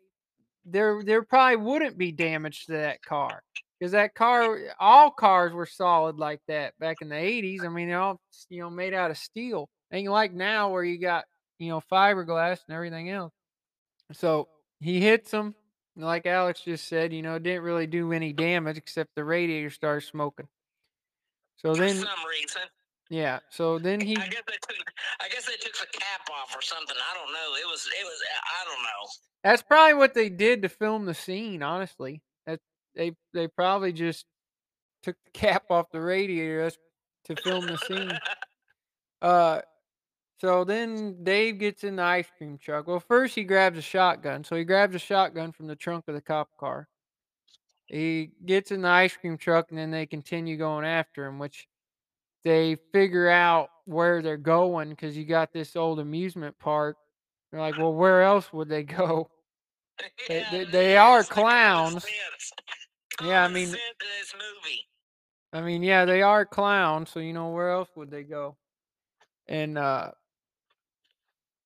there probably wouldn't be damage to that car. Because that car, all cars were solid like that back in the 80s. I mean, they're all, you know, made out of steel. Ain't like now where you got, you know, fiberglass and everything else. So he hits him. And like Alex just said, you know, it didn't really do any damage except the radiator started smoking. So then, for some reason. Yeah. So then he. I guess they took the cap off or something. I don't know. It was. I don't know. That's probably what they did to film the scene. Honestly, that they probably just took the cap off the radiator to film the scene. So then Dave gets in the ice cream truck. Well, first he grabs a shotgun. So he grabs a shotgun from the trunk of the cop car. He gets in the ice cream truck, and then they continue going after him, which they figure out where they're going because you got this old amusement park. They're like, well, where else would they go? Yeah, they are clowns. Yeah, I mean, this movie. I mean, yeah, they are clowns, so, you know, where else would they go? And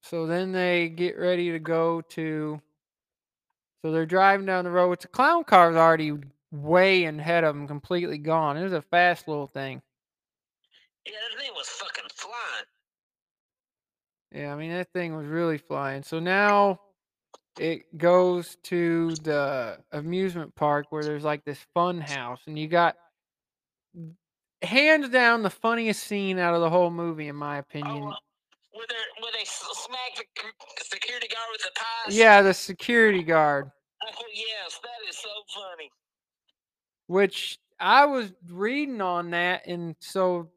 so then they get ready to go to... So they're driving down the road. It's a clown car already way ahead of them, completely gone. It was a fast little thing. Yeah, that thing was fucking flying. Yeah, I mean, that thing was really flying. So now it goes to the amusement park where there's like this fun house. And you got, hands down, the funniest scene out of the whole movie, in my opinion. Oh. Where they smack the security guard with the pies? Yeah, the security guard. Oh, yes, that is so funny. Which, I was reading on that, and so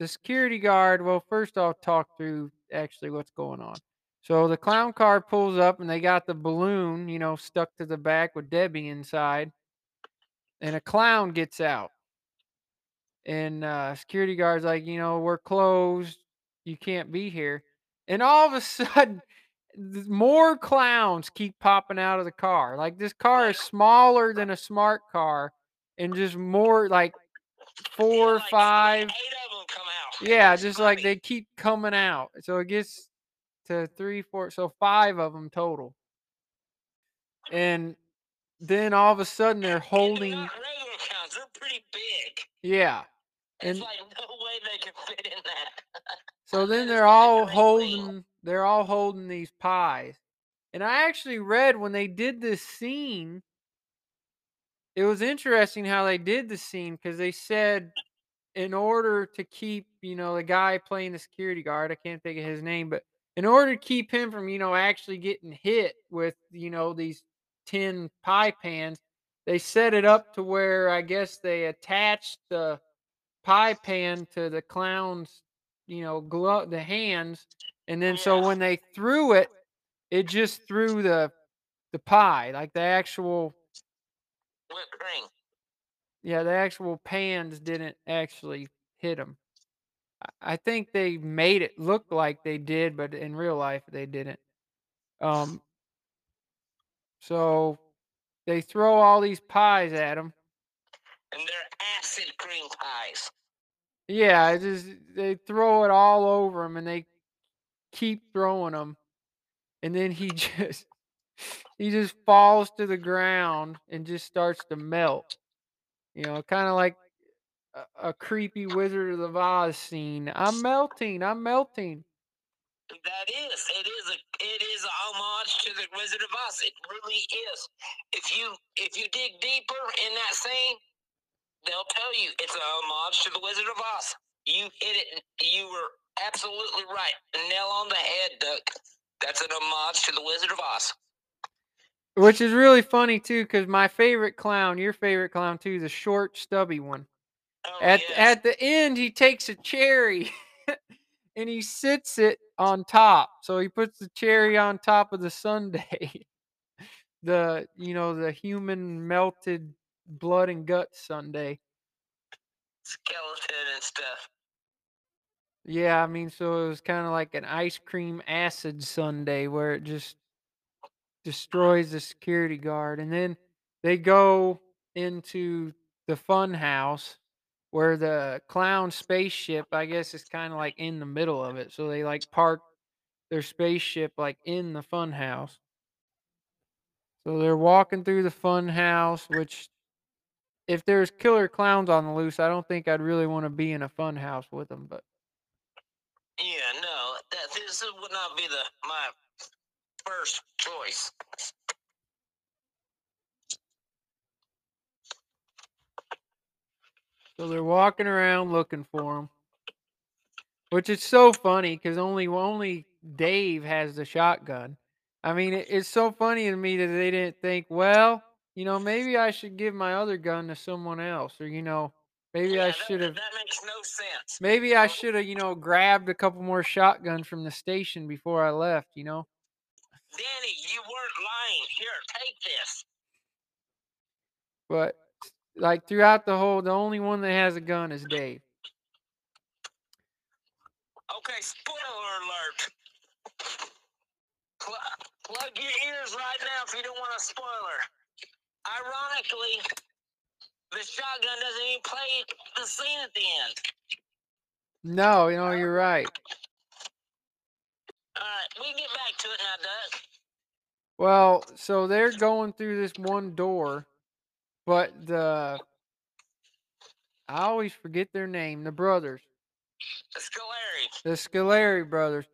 the security guard, well, first I'll talk through actually what's going on. So the clown car pulls up, and they got the balloon, you know, stuck to the back with Debbie inside, and a clown gets out. And security guard's like, you know, we're closed. You can't be here. And all of a sudden, more clowns keep popping out of the car. Like, this car is smaller than a smart car, and just more, like, four, like 5. 8 of them come out. Yeah, just funny. Like, they keep coming out. So it gets to 3, 4, so 5 of them total. And then all of a sudden, they're holding. They're not regular clowns. They're pretty big. Yeah. And it's like, no way they can fit in that. So then they're all holding these pies. And I actually read when they did this scene, it was interesting how they did the scene, because they said in order to keep, you know, the guy playing the security guard, I can't think of his name, but in order to keep him from, you know, actually getting hit with, you know, these 10 pie pans, they set it up to where I guess they attached the pie pan to the clown's, you know, glove, the hands, and then so when they threw it, it just threw the pie, like the actual whipped cream. Yeah, the actual pans didn't actually hit them. I think they made it look like they did, but in real life they didn't. So they throw all these pies at them, and they're acid cream pies. Yeah, it's just, they throw it all over him, and they keep throwing them, and then he just falls to the ground and just starts to melt. You know, kind of like a creepy Wizard of Oz scene. I'm melting, I'm melting. It is a homage to the Wizard of Oz. It really is. If you dig deeper in that scene, they'll tell you it's a homage to the Wizard of Oz. You hit it. You were absolutely right. Nail on the head, Duck. That's an homage to the Wizard of Oz. Which is really funny, too, because my favorite clown, your favorite clown, too, the short, stubby one. Oh, at the end, he takes a cherry, and he sits it on top. So he puts the cherry on top of the sundae. The, you know, the human melted blood and guts sundae, skeleton and stuff. Yeah, I mean, so it was kind of like an ice cream acid sundae where it just destroys the security guard. And then they go into the fun house where the clown spaceship, I guess, is kind of like in the middle of it. So they like park their spaceship like in the fun house. So they're walking through the fun house, which if there's killer clowns on the loose, I don't think I'd really want to be in a fun house with them. But yeah, no, this would not be my first choice. So they're walking around looking for him, which is so funny because only Dave has the shotgun. I mean, it's so funny to me that they didn't think, well, you know, maybe I should give my other gun to someone else, or, you know, maybe I should have. That makes no sense. Maybe I should have, you know, grabbed a couple more shotguns from the station before I left, you know. Danny, you weren't lying. Here, take this. But like throughout the whole, the only one that has a gun is Dave. Okay, spoiler alert. Plug your ears right now if you don't want a spoiler. Ironically, the shotgun doesn't even play the scene at the end. No, you know, you're right. All right, we can get back to it now, Doug. Well, so they're going through this one door. But I always forget their name. The brothers. The Scolari brothers.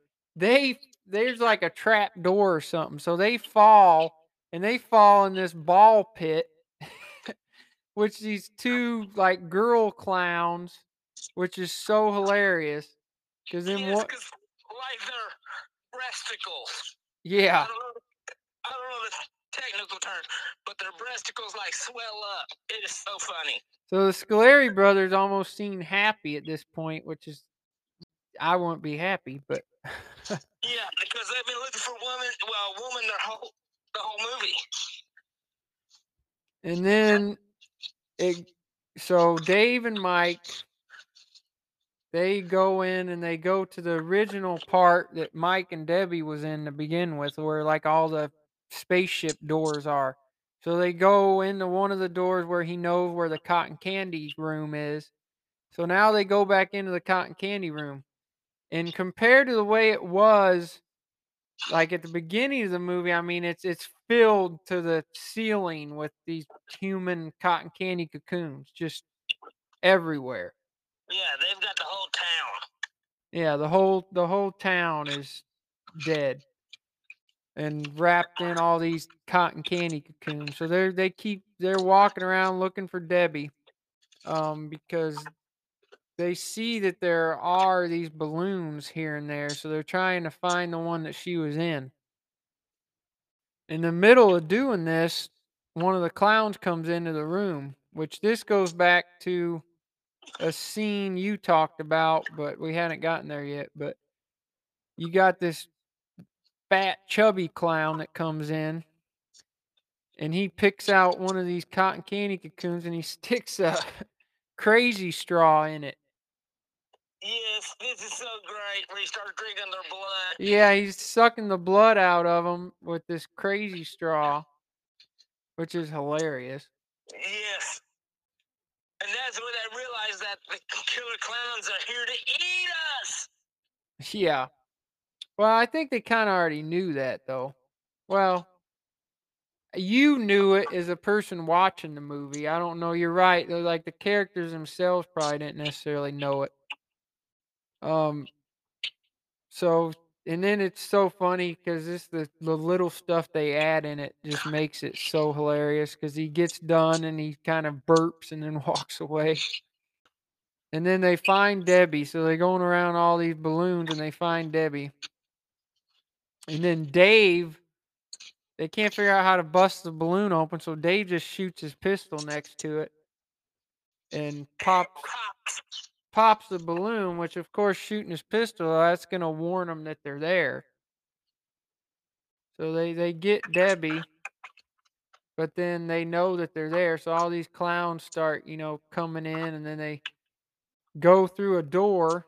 There's like a trap door or something. So they fall, and they fall in this ball pit, which these two like girl clowns, which is so hilarious. Because then what? Like their breasticles. Yeah. I don't know the technical term, but their breasticles like swell up. It is so funny. So the Scolari brothers almost seem happy at this point, which is, I won't be happy, but. Yeah, because they've been looking for a woman the whole movie. And then so Dave and Mike, they go in and they go to the original part that Mike and Debbie was in to begin with, where like all the spaceship doors are. So they go into one of the doors where he knows where the cotton candy room is. So now they go back into the cotton candy room. And compared to the way it was, like at the beginning of the movie, I mean, it's filled to the ceiling with these human cotton candy cocoons just everywhere. Yeah, they've got the whole town. Yeah, the whole town is dead and wrapped in all these cotton candy cocoons. So they're walking around looking for Debbie, because they see that there are these balloons here and there, so they're trying to find the one that she was in. In the middle of doing this, one of the clowns comes into the room, which this goes back to a scene you talked about, but we hadn't gotten there yet. But you got this fat, chubby clown that comes in, and he picks out one of these cotton candy cocoons, and he sticks a crazy straw in it. Yes, this is so great. We start drinking their blood. Yeah, he's sucking the blood out of them with this crazy straw, which is hilarious. Yes. And that's when they realize that the killer clowns are here to eat us. Yeah. Well, I think they kind of already knew that, though. Well, you knew it as a person watching the movie. I don't know. You're right. They're like the characters themselves probably didn't necessarily know it. So, and then it's so funny because it's the little stuff they add in it just makes it so hilarious. Because he gets done and he kind of burps and then walks away. And then they find Debbie. So they're going around all these balloons and they find Debbie. And then Dave, they can't figure out how to bust the balloon open, so Dave just shoots his pistol next to it and pops the balloon, which, of course, shooting his pistol, that's going to warn them that they're there. So they get Debbie, but then they know that they're there, so all these clowns start, you know, coming in, and then they go through a door,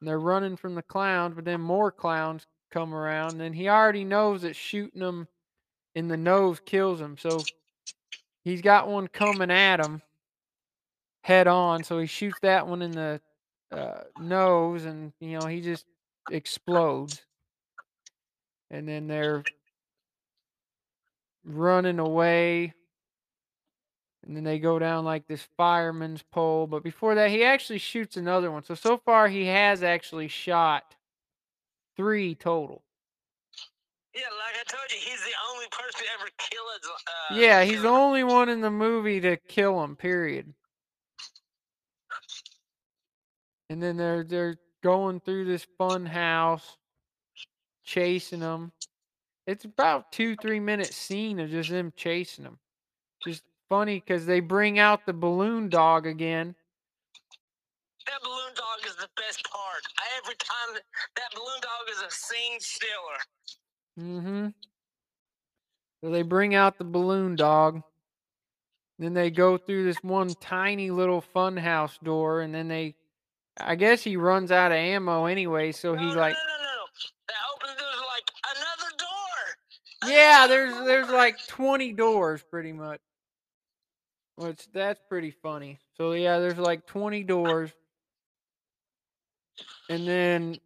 and they're running from the clowns, but then more clowns come around, and he already knows that shooting him in the nose kills him, so he's got one coming at him head on, so he shoots that one in the nose, and you know, he just explodes. And then they're running away. And then they go down like this fireman's pole. But before that, he actually shoots another one. So far, he has actually shot 3 total. Yeah, like I told you, he's the only person to ever kill him. Yeah, he's the only one in the movie to kill him, period. And then they're going through this fun house, chasing them. It's about 2-3 minute scene of just them chasing them. Just funny because they bring out the balloon dog again. That balloon dog is the best part. Every time that balloon dog is a scene stealer. Mm-hmm. So they bring out the balloon dog. Then they go through this one tiny little funhouse door, and then they, I guess he runs out of ammo anyway, so he's like... No. That opens, there's like another door! Yeah, there's like 20 doors, pretty much. Which, that's pretty funny. So, yeah, there's like 20 doors. And then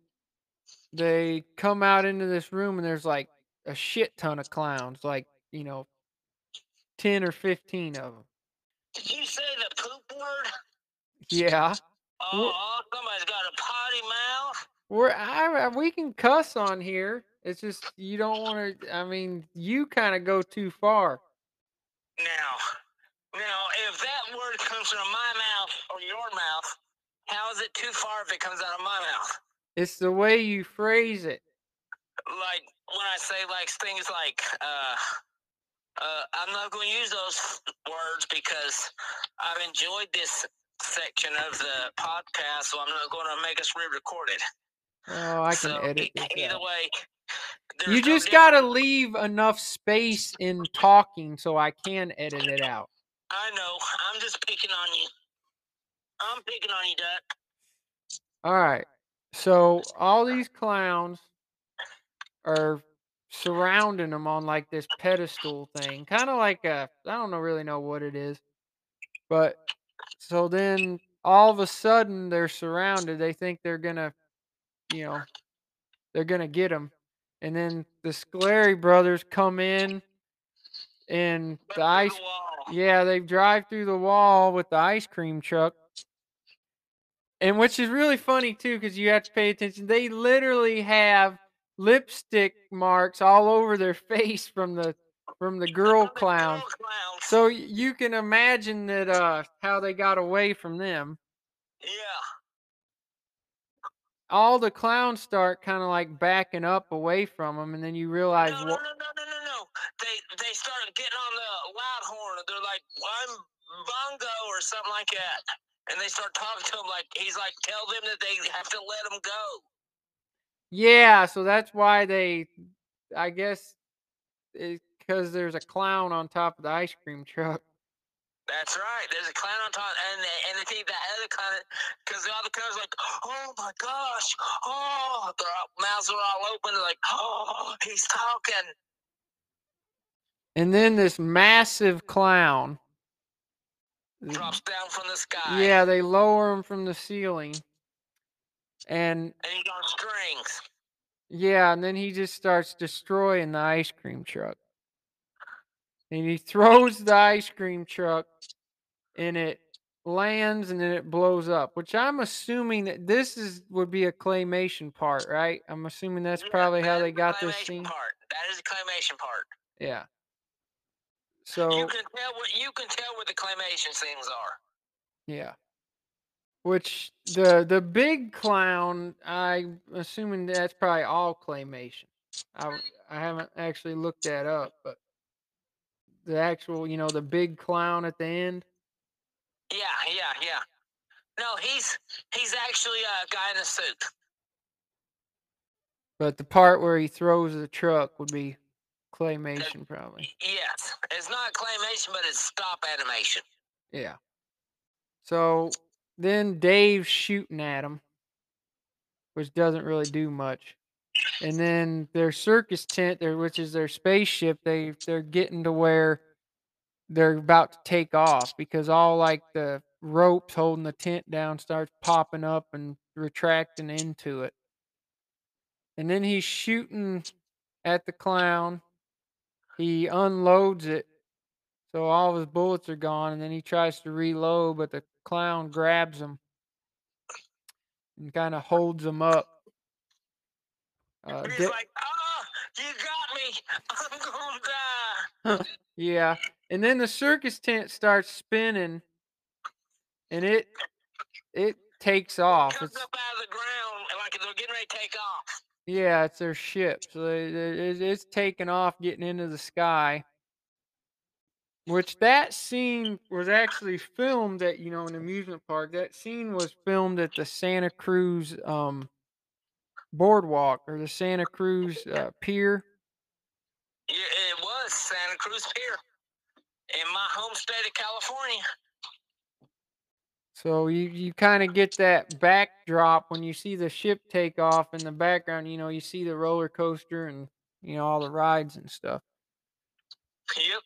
they come out into this room, and there's like a shit ton of clowns. Like, you know, 10 or 15 of them. Did you say the poop word? Yeah. Oh, somebody's got a potty mouth. We can cuss on here. It's just you don't want to. I mean, you kind of go too far. Now, if that word comes from my mouth or your mouth, how is it too far if it comes out of my mouth? It's the way you phrase it. Like when I say like things like, I'm not going to use those words because I've enjoyed this section of the podcast, so I'm not going to make us re-record it. Oh, I can edit it. Either way, you just got to leave enough space in talking so I can edit it out. I know. I'm just picking on you. I'm picking on you, Duck. All right. So all these clowns are surrounding them on like this pedestal thing, kind of like a, I don't really know what it is, but. So then, all of a sudden, they're surrounded. They think they're going to, you know, they're going to get them. And then the Scolari brothers come in, and the ice... Yeah, they drive through the wall with the ice cream truck. And which is really funny, too, because you have to pay attention. They literally have lipstick marks all over their face from the... girl clown. So you can imagine that how they got away from them. Yeah. All the clowns start kind of like backing up away from them, and then you realize No. They started getting on the loud horn. They're like, I'm Bongo or something like that. And they start talking to him like he's like, tell them that they have to let him go. Yeah, so that's why they, I guess it, because there's a clown on top of the ice cream truck. That's right. There's a clown on top. And they think that other clown, because the other clown's like, oh my gosh. Oh, their mouths are all open. They're like, oh, he's talking. And then this massive clown drops down from the sky. Yeah, they lower him from the ceiling. And he's on strings. Yeah, and then he just starts destroying the ice cream truck. And he throws the ice cream truck, and it lands, and then it blows up. Which I'm assuming that this would be a claymation part, right? I'm assuming that's probably how they got this scene. That is a claymation part. Yeah. So you can tell what the claymation scenes are. Yeah. Which the big clown, I'm assuming that's probably all claymation. I haven't actually looked that up, but. The actual, you know, the big clown at the end. Yeah. No, he's actually a guy in a suit. But the part where he throws the truck would be claymation, probably. Yes, it's not claymation, but it's stop animation. Yeah. So then Dave's shooting at him, which doesn't really do much. And then their circus tent, which is their spaceship, they're getting to where they're about to take off because all like the ropes holding the tent down starts popping up and retracting into it. And then he's shooting at the clown. He unloads it, so all of his bullets are gone, and then he tries to reload, but the clown grabs him and kind of holds him up. He's like, oh, you got me. I'm going to die. Yeah. And then the circus tent starts spinning, and it takes off. It comes up out of the ground, like they're getting ready to take off. Yeah, it's their ship. So it's taking off, getting into the sky. Which that scene was actually filmed at, you know, an amusement park. That scene was filmed at the Santa Cruz Boardwalk, or the Santa Cruz Pier. Yeah, it was Santa Cruz Pier in my home state of California. So you kind of get that backdrop when you see the ship take off in the background. You know, you see the roller coaster and, you know, all the rides and stuff. Yep.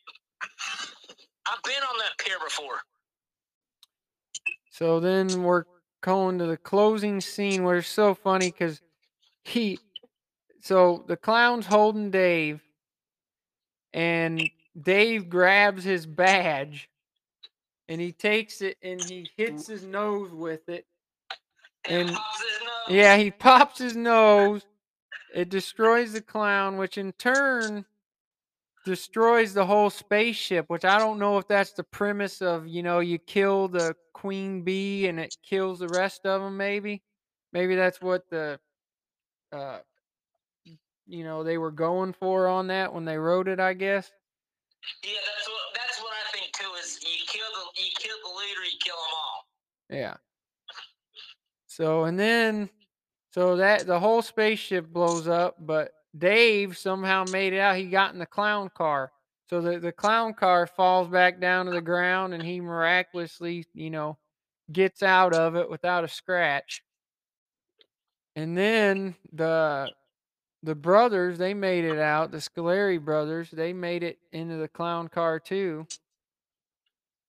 I've been on that pier before. So then we're going to the closing scene, where it's so funny because so the clown's holding Dave, and Dave grabs his badge. And he takes it and he hits his nose with it. And yeah, he pops his nose. It destroys the clown, which in turn destroys the whole spaceship, which I don't know if that's the premise of, you know, you kill the queen bee and it kills the rest of them, maybe. Maybe that's what the, you know, they were going for on that when they wrote it, I guess. Yeah, that's what I think too. Is you kill the leader, you kill them all. Yeah. So that the whole spaceship blows up, but Dave somehow made it out. He got in the clown car, so the clown car falls back down to the ground, and he miraculously, you know, gets out of it without a scratch. And then the brothers, they made it out. The Scolari brothers, they made it into the clown car too.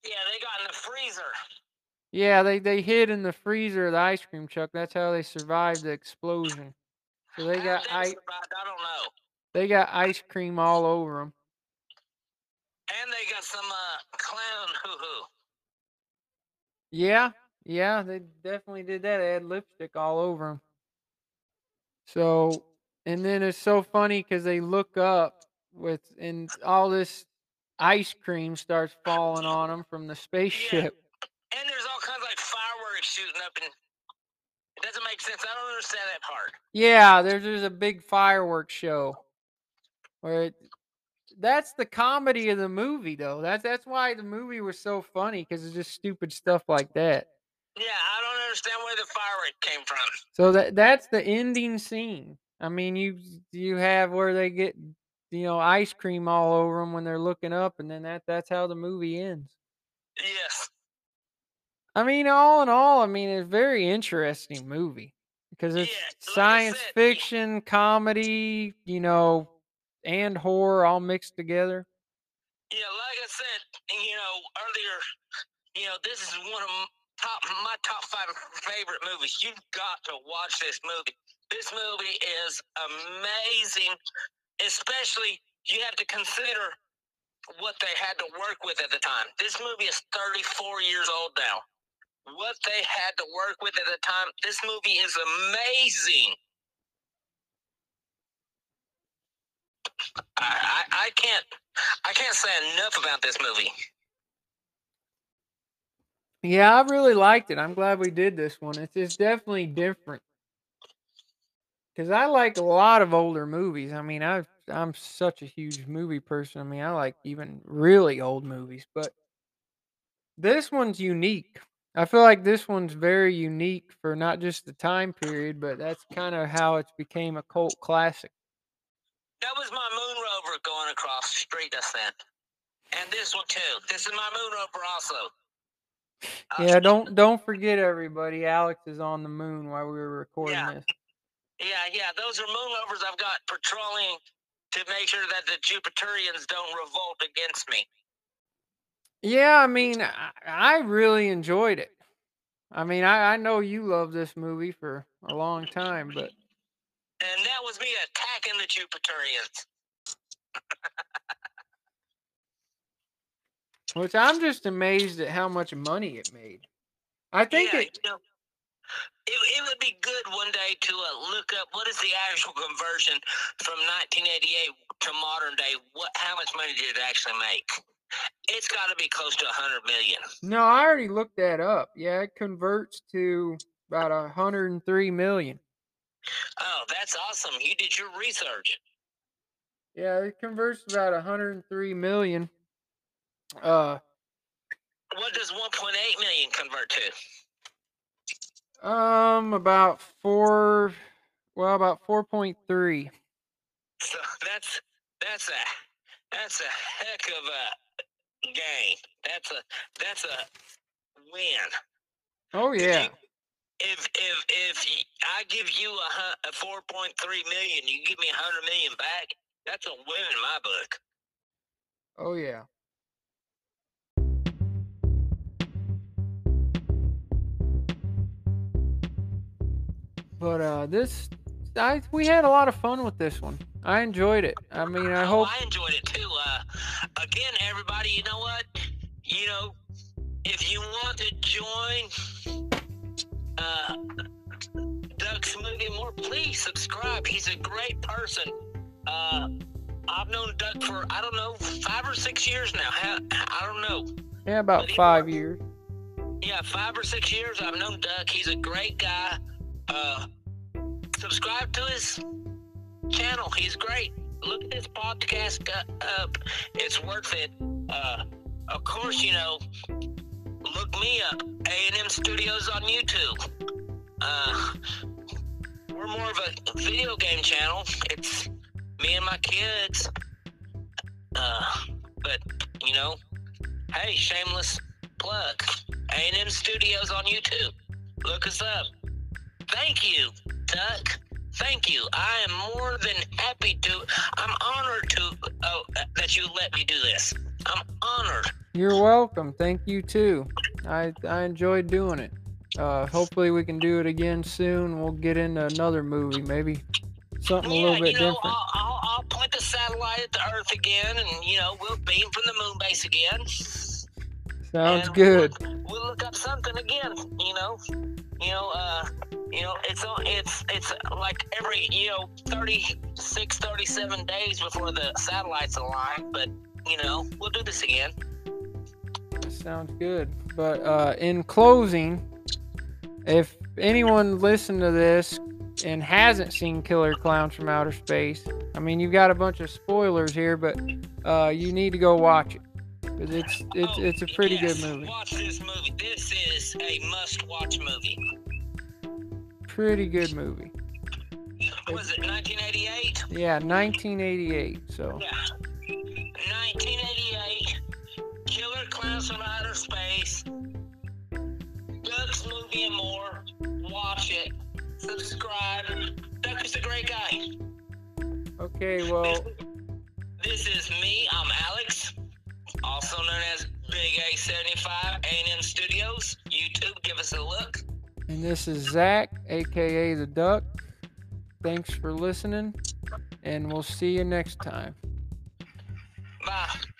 Yeah, they got in the freezer. Yeah, they hid in the freezer of the ice cream truck. That's how they survived the explosion. So they got ice. I don't know. They got ice cream all over them. And they got some clown hoo-hoo. Yeah, they definitely did that. They had lipstick all over them. So. And then it's so funny because they look up and all this ice cream starts falling on them from the spaceship. Yeah. And there's all kinds of like fireworks shooting up, and it doesn't make sense. I don't understand that part. Yeah, there's a big fireworks show. That's the comedy of the movie, though. That's why the movie was so funny, because it's just stupid stuff like that. Yeah, I don't understand where the firework came from. So that's the ending scene. I mean, you have where they get, you know, ice cream all over them when they're looking up, and then that's how the movie ends. Yes. I mean, all in all, I mean, it's a very interesting movie because it's science fiction, comedy, you know, and horror all mixed together. Yeah, like I said, you know, earlier, you know, this is one of my top 5 favorite movies. You've got to watch this movie. This movie is amazing, especially you have to consider what they had to work with at the time. This movie is 34 years old now. What they had to work with at the time, this movie is amazing. I can't say enough about this movie. Yeah, I really liked it. I'm glad we did this one. It's definitely different. Because I like a lot of older movies. I mean, I'm such a huge movie person. I mean, I like even really old movies. But this one's unique. I feel like this one's very unique for not just the time period, but that's kind of how it became a cult classic. That was my moon rover going across the street, I said. And this one, too. This is my moon rover also. Yeah, don't forget, everybody. Alex is on the moon while we were recording this. Yeah, those are moon rovers I've got patrolling to make sure that the Jupiterians don't revolt against me. Yeah, I mean, I really enjoyed it. I mean, I know you loved this movie for a long time, but... And that was me attacking the Jupiterians. Which I'm just amazed at how much money it made. I think it would be good one day to look up what is the actual conversion from 1988 to modern day. How much money did it actually make? It's got to be close to 100 million. No, I already looked that up. Yeah, it converts to about 103 million. Oh, that's awesome. You did your research. Yeah, it converts to about 103 million. What does 1.8 million convert to? About 4.3. So that's a heck of a gain. That's a win. Oh yeah. If I give you a 4.3 million, you give me 100 million back. That's a win in my book. Oh yeah. But we had a lot of fun with this one. I enjoyed it. I mean, I enjoyed it too. Again, everybody, you know what? You know, if you want to join Doug's Movie More, please subscribe. He's a great person. I've known Doug for, I don't know, 5 or 6 years now. I don't know. Yeah, about 5 years. Yeah, 5 or 6 years. I've known Doug. He's a great guy. Subscribe to his channel. He's great. Look at his podcast up. It's worth it. Of course, you know, look me up. A&M Studios on YouTube. We're more of a video game channel. It's me and my kids. But, you know, hey, shameless plug. A&M Studios on YouTube. Look us up. Thank you, Duck. Thank you. I am more than happy to. I'm honored that you let me do this. I'm honored. You're welcome. Thank you too. I enjoyed doing it. Hopefully we can do it again soon. We'll get into another movie, maybe something a little bit different. I'll point the satellite at the Earth again, and you know we'll beam from the moon base again. Sounds good. We'll look up something again. It's like every 36, 37 days before the satellites align, but we'll do this again. That sounds good. But in closing, if anyone listened to this and hasn't seen Killer Klowns from Outer Space, I mean you've got a bunch of spoilers here, but you need to go watch it. It's a pretty good movie. Watch this movie. This is a must-watch movie. Pretty good movie. Was it 1988? Yeah, 1988. So. Yeah. 1988. Killer Klowns from Outer Space. Doug's Movie and More. Watch it. Subscribe. Doug is a great guy. Okay, well. This is me. I'm Alex. Also known as Big A75, A&M Studios, YouTube, give us a look. And this is Zach, a.k.a. The Duck. Thanks for listening, and we'll see you next time. Bye.